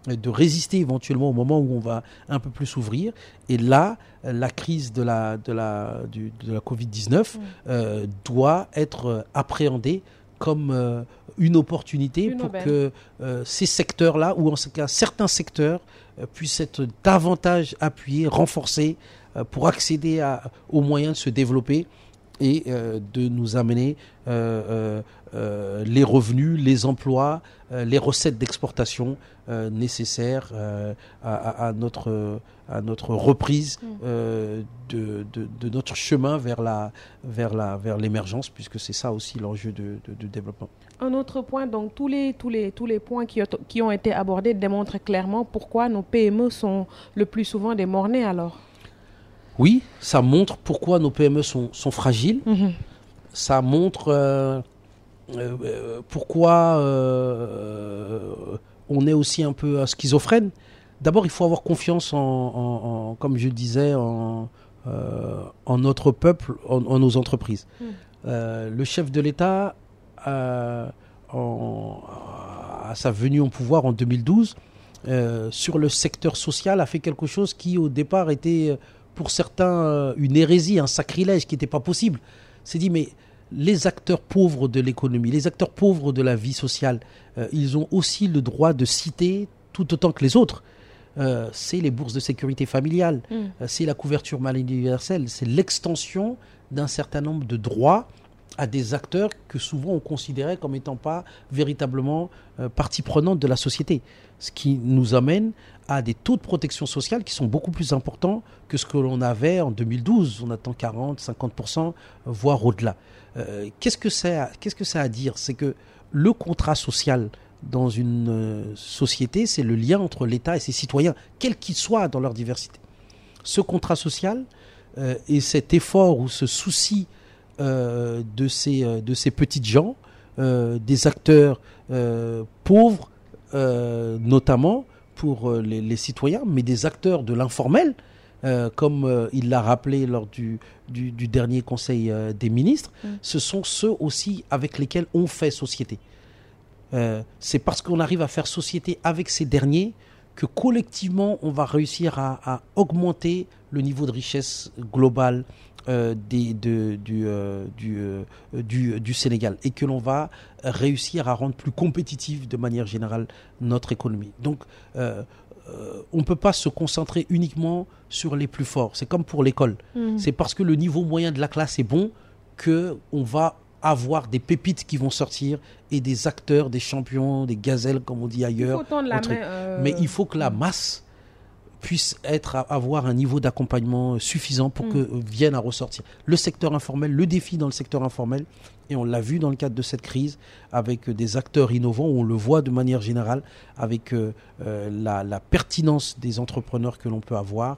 de résister éventuellement au moment où on va un peu plus s'ouvrir. Et là, la crise de la, de la, du, de la covid dix-neuf mmh. euh, doit être appréhendée comme euh, une opportunité une pour aubaine. que euh, ces secteurs-là, ou en ce cas certains secteurs, euh, puissent être davantage appuyés, renforcés, euh, pour accéder à, aux moyens de se développer et euh, de nous amener euh, euh, euh, les revenus, les emplois, euh, les recettes d'exportation euh, nécessaires euh, à, à, notre, à notre reprise euh, de, de, de notre chemin vers la, vers la, vers l'émergence, puisque c'est ça aussi l'enjeu de, de, de développement. Un autre point, donc tous les, tous les, tous les points qui, qui ont été abordés démontrent clairement pourquoi nos P M E sont le plus souvent des mort-nés alors. Oui, ça montre pourquoi nos P M E sont, sont fragiles. Mmh. Ça montre euh, euh, pourquoi euh, on est aussi un peu schizophrène. D'abord, il faut avoir confiance en, en, en comme je disais, en, euh, en notre peuple, en, en nos entreprises. Mmh. Euh, le chef de l'État, euh, en, à sa venue au pouvoir en deux mille douze, euh, sur le secteur social, a fait quelque chose qui, au départ, était pour certains une hérésie, un sacrilège qui n'était pas possible. C'est dit, mais les acteurs pauvres de l'économie, les acteurs pauvres de la vie sociale, euh, ils ont aussi le droit de citer tout autant que les autres. Euh, c'est les bourses de sécurité familiale, mmh. euh, c'est la couverture maladie universelle, c'est l'extension d'un certain nombre de droits à des acteurs que souvent on considérait comme n'étant pas véritablement euh, partie prenante de la société. Ce qui nous amène à des taux de protection sociale qui sont beaucoup plus importants que ce que l'on avait en deux mille douze. On attend quarante, cinquante pour cent, voire au-delà. Euh, qu'est-ce que ça, qu'est-ce que ça a à dire ? C'est que le contrat social dans une euh, société, c'est le lien entre l'État et ses citoyens, quels qu'ils soient dans leur diversité. Ce contrat social euh, et cet effort ou ce souci euh, de ces, euh, de ces petites gens, euh, des acteurs euh, pauvres, Euh, notamment pour euh, les, les citoyens, mais des acteurs de l'informel, euh, comme euh, il l'a rappelé lors du, du, du dernier Conseil euh, des ministres, mmh. ce sont ceux aussi avec lesquels on fait société. Euh, c'est parce qu'on arrive à faire société avec ces derniers que collectivement, on va réussir à, à augmenter le niveau de richesse globale Euh, des, de, du, euh, du, euh, du, du Sénégal, et que l'on va réussir à rendre plus compétitive de manière générale notre économie. Donc euh, euh, on ne peut pas se concentrer uniquement sur les plus forts. C'est comme pour l'école. Mmh. C'est parce que le niveau moyen de la classe est bon que on va avoir des pépites qui vont sortir et des acteurs, des champions, des gazelles comme on dit ailleurs. Il faut tendre la main, euh... mais il faut que la masse puissent être, avoir un niveau d'accompagnement suffisant pour mmh. que viennent à ressortir. Le secteur informel, le défi dans le secteur informel, et on l'a vu dans le cadre de cette crise, avec des acteurs innovants, on le voit de manière générale, avec euh, la, la pertinence des entrepreneurs que l'on peut avoir,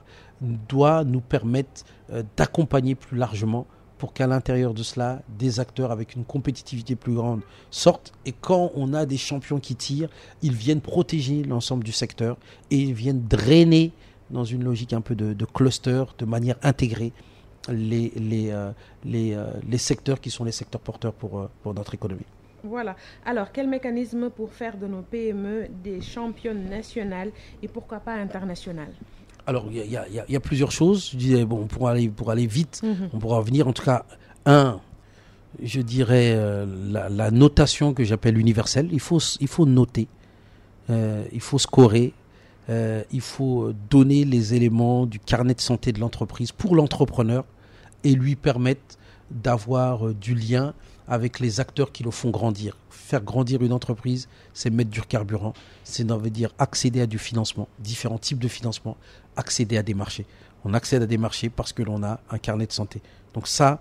doit nous permettre euh, d'accompagner plus largement pour qu'à l'intérieur de cela, des acteurs avec une compétitivité plus grande sortent. Et quand on a des champions qui tirent, ils viennent protéger l'ensemble du secteur et ils viennent drainer, dans une logique un peu de, de cluster, de manière intégrée, les, les, euh, les, euh, les secteurs qui sont les secteurs porteurs pour, euh, pour notre économie. Voilà. Alors, quel mécanisme pour faire de nos P M E des championnes nationales et pourquoi pas internationales ? Alors, il y, y, y a plusieurs choses. Je disais, bon, pour aller, pour aller vite, mm-hmm. on pourra revenir. En tout cas, un, je dirais, euh, la, la notation que j'appelle universelle. Il faut, il faut noter, euh, il faut scorer, euh, il faut donner les éléments du carnet de santé de l'entreprise pour l'entrepreneur et lui permettre d'avoir euh, du lien avec les acteurs qui le font grandir. Faire grandir une entreprise, c'est mettre du carburant, c'est ça veut dire accéder à du financement, différents types de financement, accéder à des marchés. On accède à des marchés parce que l'on a un carnet de santé. Donc ça,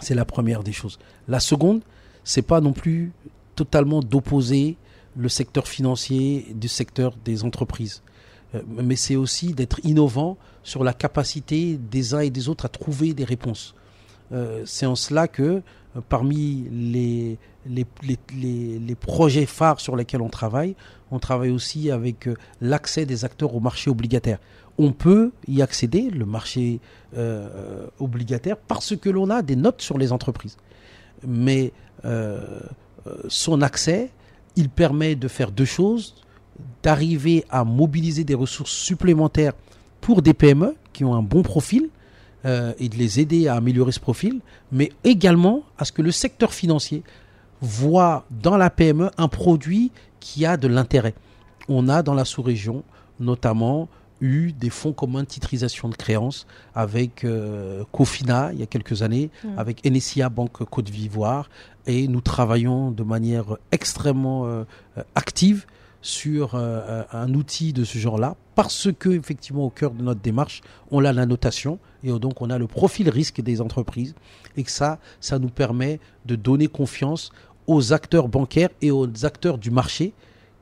c'est la première des choses. La seconde, c'est pas non plus totalement d'opposer le secteur financier du secteur des entreprises. Mais c'est aussi d'être innovant sur la capacité des uns et des autres à trouver des réponses. Euh, c'est en cela que euh, parmi les, les, les, les, les projets phares sur lesquels on travaille, on travaille aussi avec euh, l'accès des acteurs au marché obligataire. On peut y accéder, le marché euh, obligataire, parce que l'on a des notes sur les entreprises. Mais euh, son accès, il permet de faire deux choses, d'arriver à mobiliser des ressources supplémentaires pour des P M E qui ont un bon profil, Euh, et de les aider à améliorer ce profil, mais également à ce que le secteur financier voit dans la P M E un produit qui a de l'intérêt. On a dans la sous-région notamment eu des fonds communs de titrisation de créances avec euh, Cofina il y a quelques années, mmh. avec N S I A Banque Côte d'Ivoire, et nous travaillons de manière extrêmement euh, active sur euh, un outil de ce genre-là, parce que effectivement au cœur de notre démarche, on a la notation et donc on a le profil risque des entreprises, et que ça, ça nous permet de donner confiance aux acteurs bancaires et aux acteurs du marché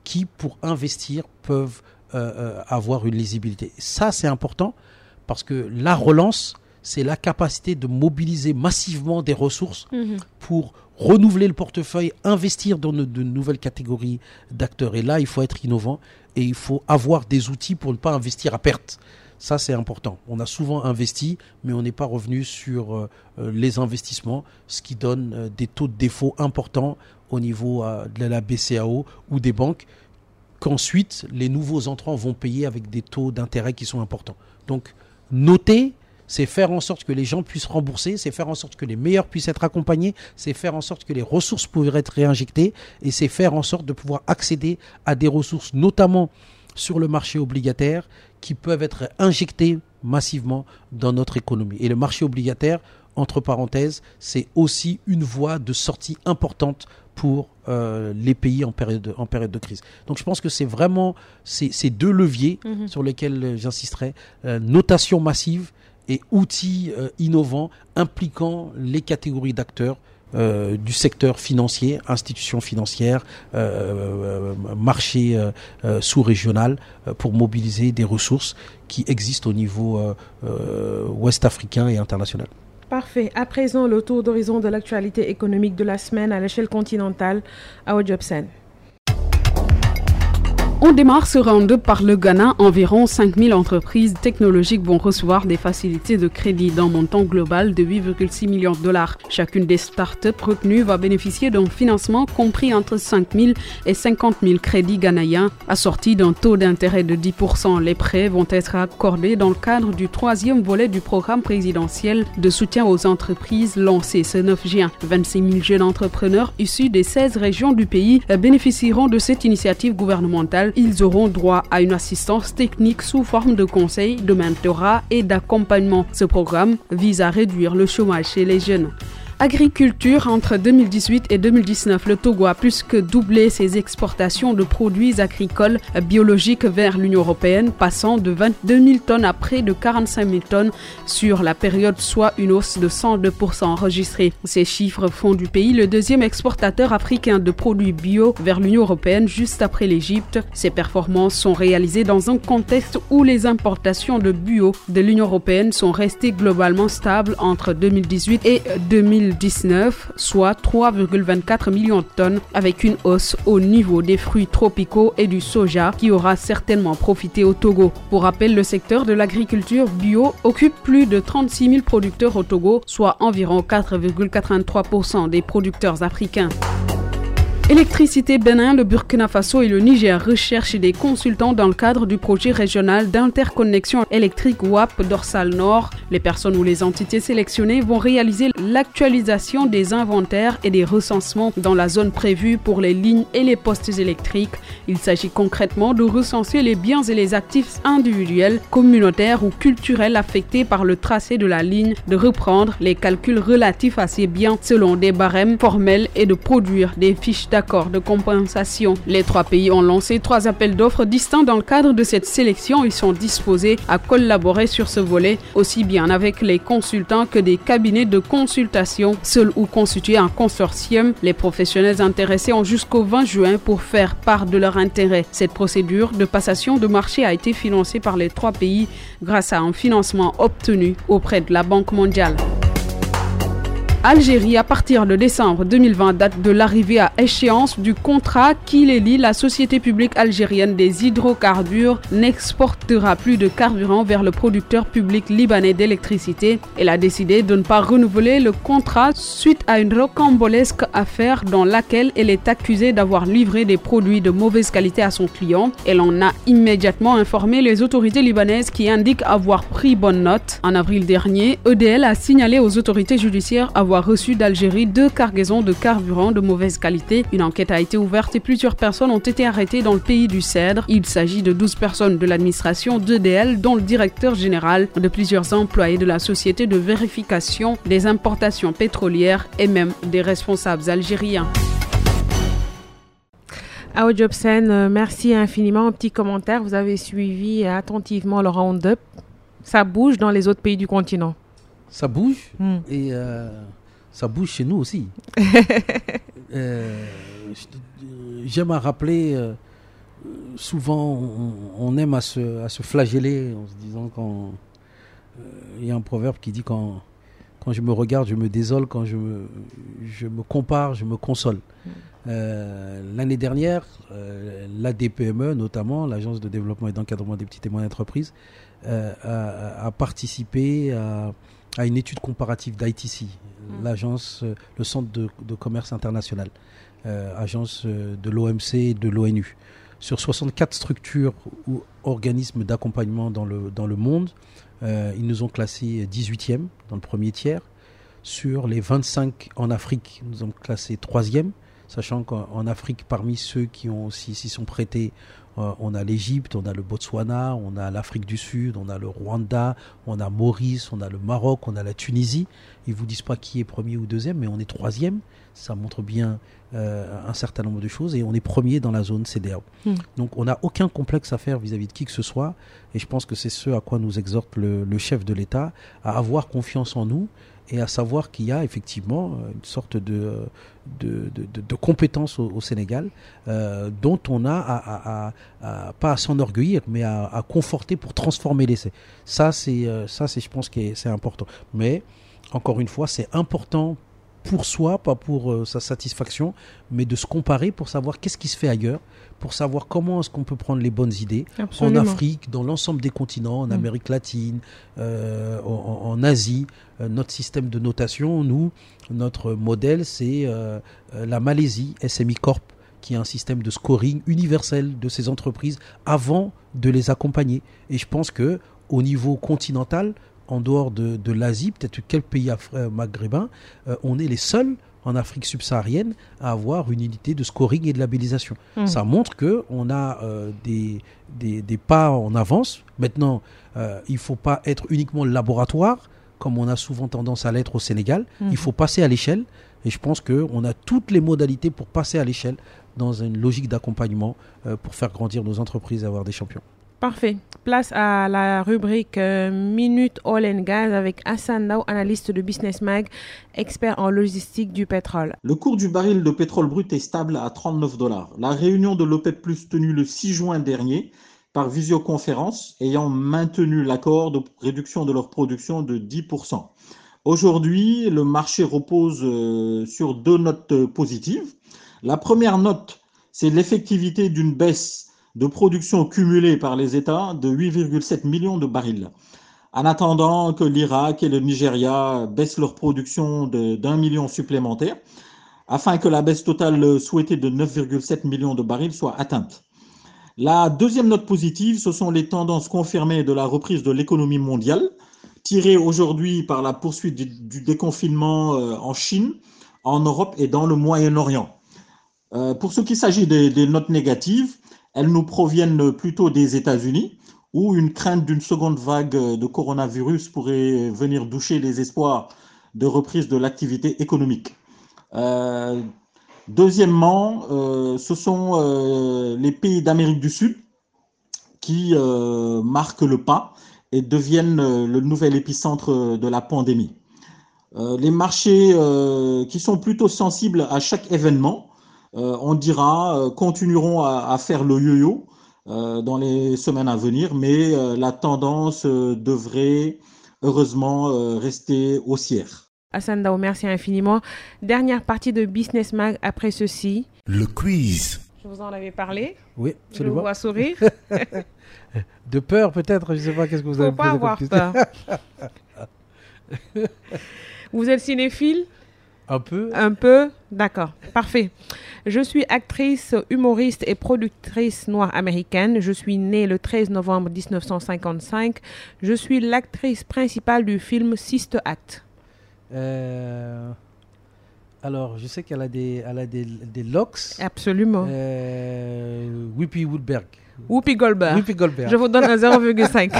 qui, pour investir, peuvent euh, avoir une lisibilité. Ça, c'est important parce que la relance, c'est la capacité de mobiliser massivement des ressources mmh. pour renouveler le portefeuille, investir dans de, de nouvelles catégories d'acteurs. Et là, il faut être innovant et il faut avoir des outils pour ne pas investir à perte. Ça, c'est important. On a souvent investi, mais on n'est pas revenu sur euh, les investissements, ce qui donne euh, des taux de défaut importants au niveau euh, de la B C E A O ou des banques, qu'ensuite, les nouveaux entrants vont payer avec des taux d'intérêt qui sont importants. Donc, noter, c'est faire en sorte que les gens puissent rembourser, c'est faire en sorte que les meilleurs puissent être accompagnés, c'est faire en sorte que les ressources puissent être réinjectées, et c'est faire en sorte de pouvoir accéder à des ressources, notamment sur le marché obligataire, qui peuvent être injectées massivement dans notre économie. Et le marché obligataire, entre parenthèses, c'est aussi une voie de sortie importante pour euh, les pays en période, en période de crise. Donc je pense que c'est vraiment ces, ces deux leviers mmh. sur lesquels j'insisterai, euh, notation massive et outils euh, innovants impliquant les catégories d'acteurs euh, du secteur financier, institutions financières, euh, euh, marché euh, euh, sous-régional, euh, pour mobiliser des ressources qui existent au niveau euh, euh, ouest-africain et international. Parfait. À présent, le tour d'horizon de l'actualité économique de la semaine à l'échelle continentale à Ojobsen. On démarre ce round par le Ghana. Environ cinq mille entreprises technologiques vont recevoir des facilités de crédit d'un montant global de huit virgule six millions de dollars. Chacune des startups retenues va bénéficier d'un financement compris entre cinq mille et cinquante mille crédits ghanéens, assorti d'un taux d'intérêt de dix pour cent. Les prêts vont être accordés dans le cadre du troisième volet du programme présidentiel de soutien aux entreprises lancé ce neuf juin. vingt-six mille jeunes entrepreneurs issus des seize régions du pays bénéficieront de cette initiative gouvernementale. Ils auront droit à une assistance technique sous forme de conseils, de mentorat et d'accompagnement. Ce programme vise à réduire le chômage chez les jeunes. Agriculture, entre deux mille dix-huit et deux mille dix-neuf, le Togo a plus que doublé ses exportations de produits agricoles biologiques vers l'Union européenne, passant de vingt-deux mille tonnes à près de quarante-cinq mille tonnes sur la période, soit une hausse de cent deux pour cent enregistrée. Ces chiffres font du pays le deuxième exportateur africain de produits bio vers l'Union européenne, juste après l'Égypte. Ces performances sont réalisées dans un contexte où les importations de bio de l'Union européenne sont restées globalement stables entre deux mille dix-huit et deux mille dix-neuf, soit trois virgule vingt-quatre millions de tonnes, avec une hausse au niveau des fruits tropicaux et du soja qui aura certainement profité au Togo. Pour rappel, le secteur de l'agriculture bio occupe plus de trente-six mille producteurs au Togo, soit environ quatre virgule quatre-vingt-trois pour cent des producteurs africains. Électricité. Bénin, le Burkina Faso et le Niger recherchent des consultants dans le cadre du projet régional d'interconnexion électrique W A P dorsale nord. Les personnes ou les entités sélectionnées vont réaliser l'actualisation des inventaires et des recensements dans la zone prévue pour les lignes et les postes électriques. Il s'agit concrètement de recenser les biens et les actifs individuels, communautaires ou culturels affectés par le tracé de la ligne, de reprendre les calculs relatifs à ces biens selon des barèmes formels et de produire des fiches d'actifs. Accord de compensation. Les trois pays ont lancé trois appels d'offres distincts dans le cadre de cette sélection. Ils sont disposés à collaborer sur ce volet, aussi bien avec les consultants que des cabinets de consultation, seuls ou constitués en consortium. Les professionnels intéressés ont jusqu'au vingt juin pour faire part de leur intérêt. Cette procédure de passation de marché a été financée par les trois pays grâce à un financement obtenu auprès de la Banque mondiale. Algérie à partir de décembre deux mille vingt, date de l'arrivée à échéance du contrat qui les lie. La société publique algérienne des hydrocarbures n'exportera plus de carburant vers le producteur public libanais d'électricité. Elle a décidé de ne pas renouveler le contrat suite à une rocambolesque affaire dans laquelle elle est accusée d'avoir livré des produits de mauvaise qualité à son client. Elle en a immédiatement informé les autorités libanaises qui indiquent avoir pris bonne note. En avril dernier, E D L a signalé aux autorités judiciaires avoir reçu d'Algérie deux cargaisons de carburant de mauvaise qualité. Une enquête a été ouverte et plusieurs personnes ont été arrêtées dans le pays du Cèdre. Il s'agit de douze personnes de l'administration d'E D L, dont le directeur général, de plusieurs employés de la société de vérification des importations pétrolières et même des responsables algériens. Ao Jobsen, merci infiniment. Un petit commentaire, vous avez suivi attentivement le round-up. Ça bouge dans les autres pays du continent. Ça bouge mm. et euh, ça bouge chez nous aussi. euh, J'aime à rappeler, euh, souvent on, on aime à se, à se flageller en se disant qu'on... Il euh, y a un proverbe qui dit quand, quand je me regarde, je me désole, quand je me, je me compare, je me console. Mm. Euh, L'année dernière, euh, l'A D P M E notamment, l'Agence de développement et d'encadrement des petites et moyennes entreprises, euh, a, a participé à, à une étude comparative d'I T C, mmh. l'agence, euh, le centre de, de commerce international, euh, agence de l'O M C et de l'ONU, sur soixante-quatre structures ou organismes d'accompagnement dans le, dans le monde. Euh, ils nous ont classés dix-huitième dans le premier tiers. Sur les vingt-cinq en Afrique, nous sommes classés troisième. Sachant qu'en Afrique, parmi ceux qui ont aussi, s'y sont prêtés, euh, on a l'Égypte, on a le Botswana, on a l'Afrique du Sud, on a le Rwanda, on a Maurice, on a le Maroc, on a la Tunisie. Ils ne vous disent pas qui est premier ou deuxième, mais on est troisième. Ça montre bien euh, un certain nombre de choses. Et on est premier dans la zone CEDEAO. Mmh. Donc on n'a aucun complexe à faire vis-à-vis de qui que ce soit. Et je pense que c'est ce à quoi nous exhorte le, le chef de l'État, à avoir confiance en nous. Et à savoir qu'il y a effectivement une sorte de, de, de, de, de compétence au, au Sénégal euh, dont on a, à, à, à, à, pas à s'enorgueillir, mais à, à conforter pour transformer l'essai. Ça, c'est, ça c'est, je pense que c'est important. Mais, encore une fois, c'est important pour soi, pas pour euh, sa satisfaction, mais de se comparer pour savoir qu'est-ce qui se fait ailleurs, pour savoir comment est-ce qu'on peut prendre les bonnes idées. Absolument. En Afrique, dans l'ensemble des continents, en mmh. Amérique latine, euh, en, en Asie. Euh, notre système de notation, nous, notre modèle, c'est euh, la Malaisie, S M E Corp, qui a un système de scoring universel de ces entreprises avant de les accompagner. Et je pense que au niveau continental, en dehors de, de l'Asie, peut-être quelques pays euh, maghrébins, euh, on est les seuls en Afrique subsaharienne à avoir une unité de scoring et de labellisation. Mmh. Ça montre qu'on a euh, des, des, des pas en avance. Maintenant, euh, il ne faut pas être uniquement le laboratoire, comme on a souvent tendance à l'être au Sénégal. Mmh. Il faut passer à l'échelle. Et je pense qu'on a toutes les modalités pour passer à l'échelle dans une logique d'accompagnement euh, pour faire grandir nos entreprises et avoir des champions. Parfait. Place à la rubrique euh, Minute Oil and Gas avec Hassan Ndao, analyste de Business Mag, expert en logistique du pétrole. Le cours du baril de pétrole brut est stable à trente-neuf dollars. La réunion de l'OPEP+, tenue le six juin dernier par visioconférence, ayant maintenu l'accord de réduction de leur production de dix pour cent. Aujourd'hui, le marché repose euh, sur deux notes euh, positives. La première note, c'est l'effectivité d'une baisse de production cumulée par les États de huit virgule sept millions de barils. En attendant que l'Irak et le Nigeria baissent leur production de, d'un million supplémentaire, afin que la baisse totale souhaitée de neuf virgule sept millions de barils soit atteinte. La deuxième note positive, ce sont les tendances confirmées de la reprise de l'économie mondiale, tirée aujourd'hui par la poursuite du, du déconfinement en Chine, en Europe et dans le Moyen-Orient. Euh, pour ce qui s'agit des, des notes négatives, elles nous proviennent plutôt des États-Unis, où une crainte d'une seconde vague de coronavirus pourrait venir doucher les espoirs de reprise de l'activité économique. Euh, deuxièmement, euh, ce sont euh, les pays d'Amérique du Sud qui euh, marquent le pas et deviennent euh, le nouvel épicentre de la pandémie. Euh, les marchés euh, qui sont plutôt sensibles à chaque événement, Euh, on dira, euh, continueront à, à faire le yo-yo euh, dans les semaines à venir, mais euh, la tendance euh, devrait heureusement euh, rester haussière. Hassan Daou, merci infiniment. Dernière partie de Business Mag après ceci. Le quiz. Je vous en avais parlé. Oui, absolument. Je vous vois sourire. De peur peut-être, je ne sais pas qu'est-ce que vous avez. Il ne faut pas avoir peur. Vous êtes cinéphile? Un peu. Un peu, d'accord, parfait. Je suis actrice, humoriste et productrice noire américaine. Je suis née le treize novembre mille neuf cent cinquante-cinq. Je suis l'actrice principale du film Sister Act. Euh, alors, je sais qu'elle a des, elle a des, des locks. Absolument. Euh, Whoopi Goldberg. Whoopi Goldberg. Whoopi Goldberg. Je vous donne un zéro virgule cinq.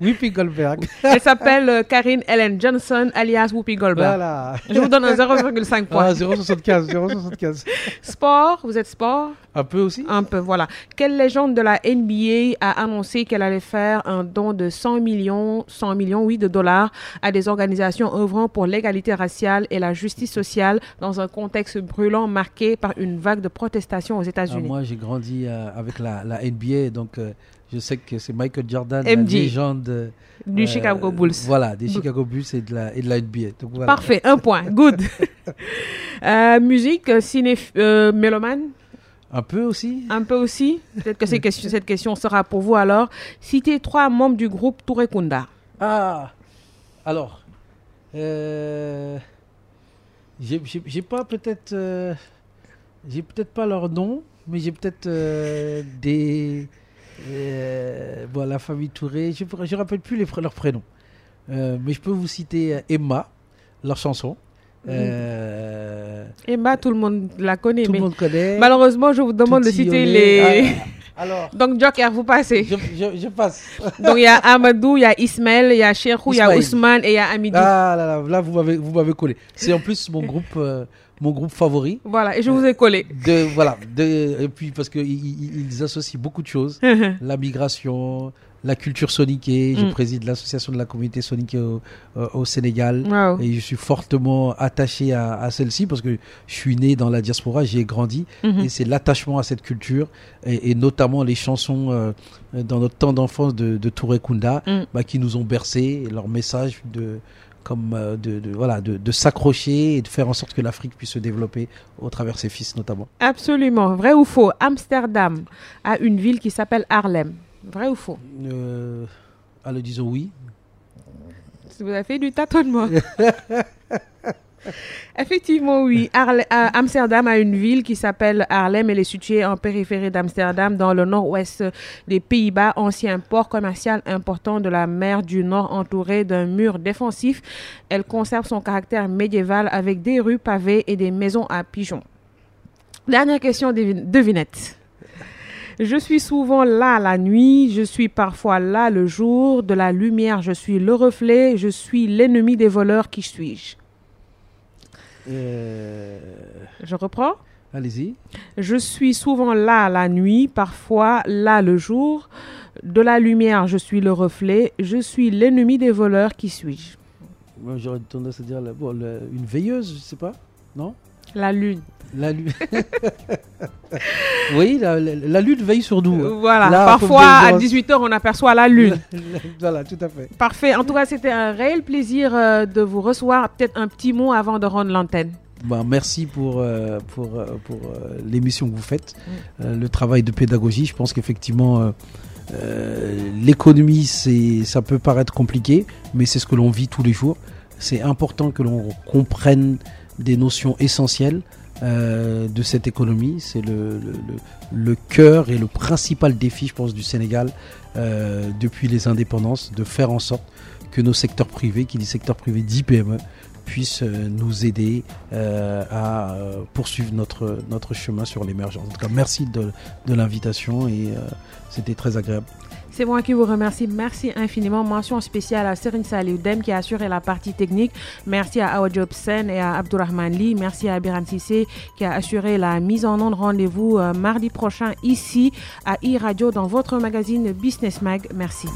Whoopi Goldberg. Elle s'appelle euh, Karine Ellen Johnson, alias Whoopi Goldberg. Voilà. Je vous donne un zéro virgule cinq points. Ah, zéro virgule soixante-quinze. Sport, vous êtes sport? Un peu aussi. Un peu, voilà. Quelle légende de la N B A a annoncé qu'elle allait faire un don de cent millions, cent millions, oui, de dollars à des organisations œuvrant pour l'égalité raciale et la justice sociale dans un contexte brûlant marqué par une vague de protestations aux États-Unis? Ah, moi, j'ai grandi euh, avec la, la N B A, donc... Euh, je sais que c'est Michael Jordan, M J, la légende... Euh, du Chicago Bulls. Voilà, des Chicago Bulls et de la, et de la N B A. Donc voilà. Parfait, un point, good. euh, musique, ciné, euh, mélomane? Un peu aussi. Un peu aussi. Peut-être que question, cette question sera pour vous alors. Citez trois membres du groupe Touré Kounda. Ah, alors... Euh, j'ai pas peut-être... Euh, j'ai peut-être pas leur nom, mais j'ai peut-être euh, des... Euh, bon, la famille Touré, je ne rappelle plus les, leurs prénoms, euh, mais je peux vous citer Emma, leur chanson. Euh, Emma, tout le monde la connaît. Tout mais le monde connaît. Malheureusement, je vous demande Tutti de citer les... Ah, alors, donc, Joker, vous passez. Je, je, je passe. Donc, il y a Amadou, il y a Ismaël, il y a Cherhou, il y a Ousmane et il y a Amidou. Ah là là, là vous m'avez collé. C'est en plus mon groupe... Euh, mon groupe favori. Voilà, et je vous ai collé. De, voilà, de, et puis parce qu'ils associent beaucoup de choses. La migration, la culture soniquée. Mm. Je préside l'association de la communauté soniquée au, au Sénégal. Wow. Et je suis fortement attaché à, à celle-ci parce que je suis né dans la diaspora, j'y ai grandi. Mm-hmm. Et c'est l'attachement à cette culture et, et notamment les chansons euh, dans notre temps d'enfance de, de Touré Kounda, mm. bah, qui nous ont bercés, leur message de... comme euh, de, de, voilà, de, de s'accrocher et de faire en sorte que l'Afrique puisse se développer au travers ses fils notamment. Absolument. Vrai ou faux? Amsterdam a une ville qui s'appelle Haarlem. Vrai ou faux? euh, Alors disons oui. Vous avez fait du tâtonnement. Effectivement, oui. Arle euh, Amsterdam a une ville qui s'appelle Haarlem. Elle est située en périphérie d'Amsterdam, dans le nord-ouest des Pays-Bas, ancien port commercial important de la mer du Nord, entouré d'un mur défensif. Elle conserve son caractère médiéval avec des rues pavées et des maisons à pigeons. Dernière question, devinette. Je suis souvent là la nuit, je suis parfois là le jour, de la lumière, je suis le reflet, je suis l'ennemi des voleurs, qui suis-je? Euh... Je reprends. Allez-y. Je suis souvent là la nuit, parfois là le jour. De la lumière, je suis le reflet. Je suis l'ennemi des voleurs, qui suis-je? Moi, j'aurais tendance à dire la, bon, la, une veilleuse, je sais pas, non? La lune. La lune. Oui, la, la, la lune veille sur nous. Hein. Voilà, là, parfois à dix-huit heures, on aperçoit la lune. Voilà, tout à fait. Parfait. En tout cas, c'était un réel plaisir euh, de vous recevoir. Peut-être un petit mot avant de rendre l'antenne. Bah, merci pour, euh, pour, pour euh, l'émission que vous faites, euh, le travail de pédagogie. Je pense qu'effectivement... Euh, Euh, l'économie, c'est, ça peut paraître compliqué, mais c'est ce que l'on vit tous les jours. C'est important que l'on comprenne des notions essentielles euh, de cette économie. C'est le, le, le cœur et le principal défi, je pense, du Sénégal euh, depuis les indépendances, de faire en sorte que nos secteurs privés, qui dit secteur privé dit P M E, puissent nous aider euh, à poursuivre notre, notre chemin sur l'émergence. En tout cas, merci de, de l'invitation et euh, c'était très agréable. C'est moi qui vous remercie. Merci infiniment. Mention spéciale à Serine Saliudem qui a assuré la partie technique. Merci à Awa Diop Sen et à Abdourahmane Li. Merci à Biram Sissé qui a assuré la mise en onde. Rendez-vous euh, mardi prochain ici à e-Radio dans votre magazine Business Mag. Merci.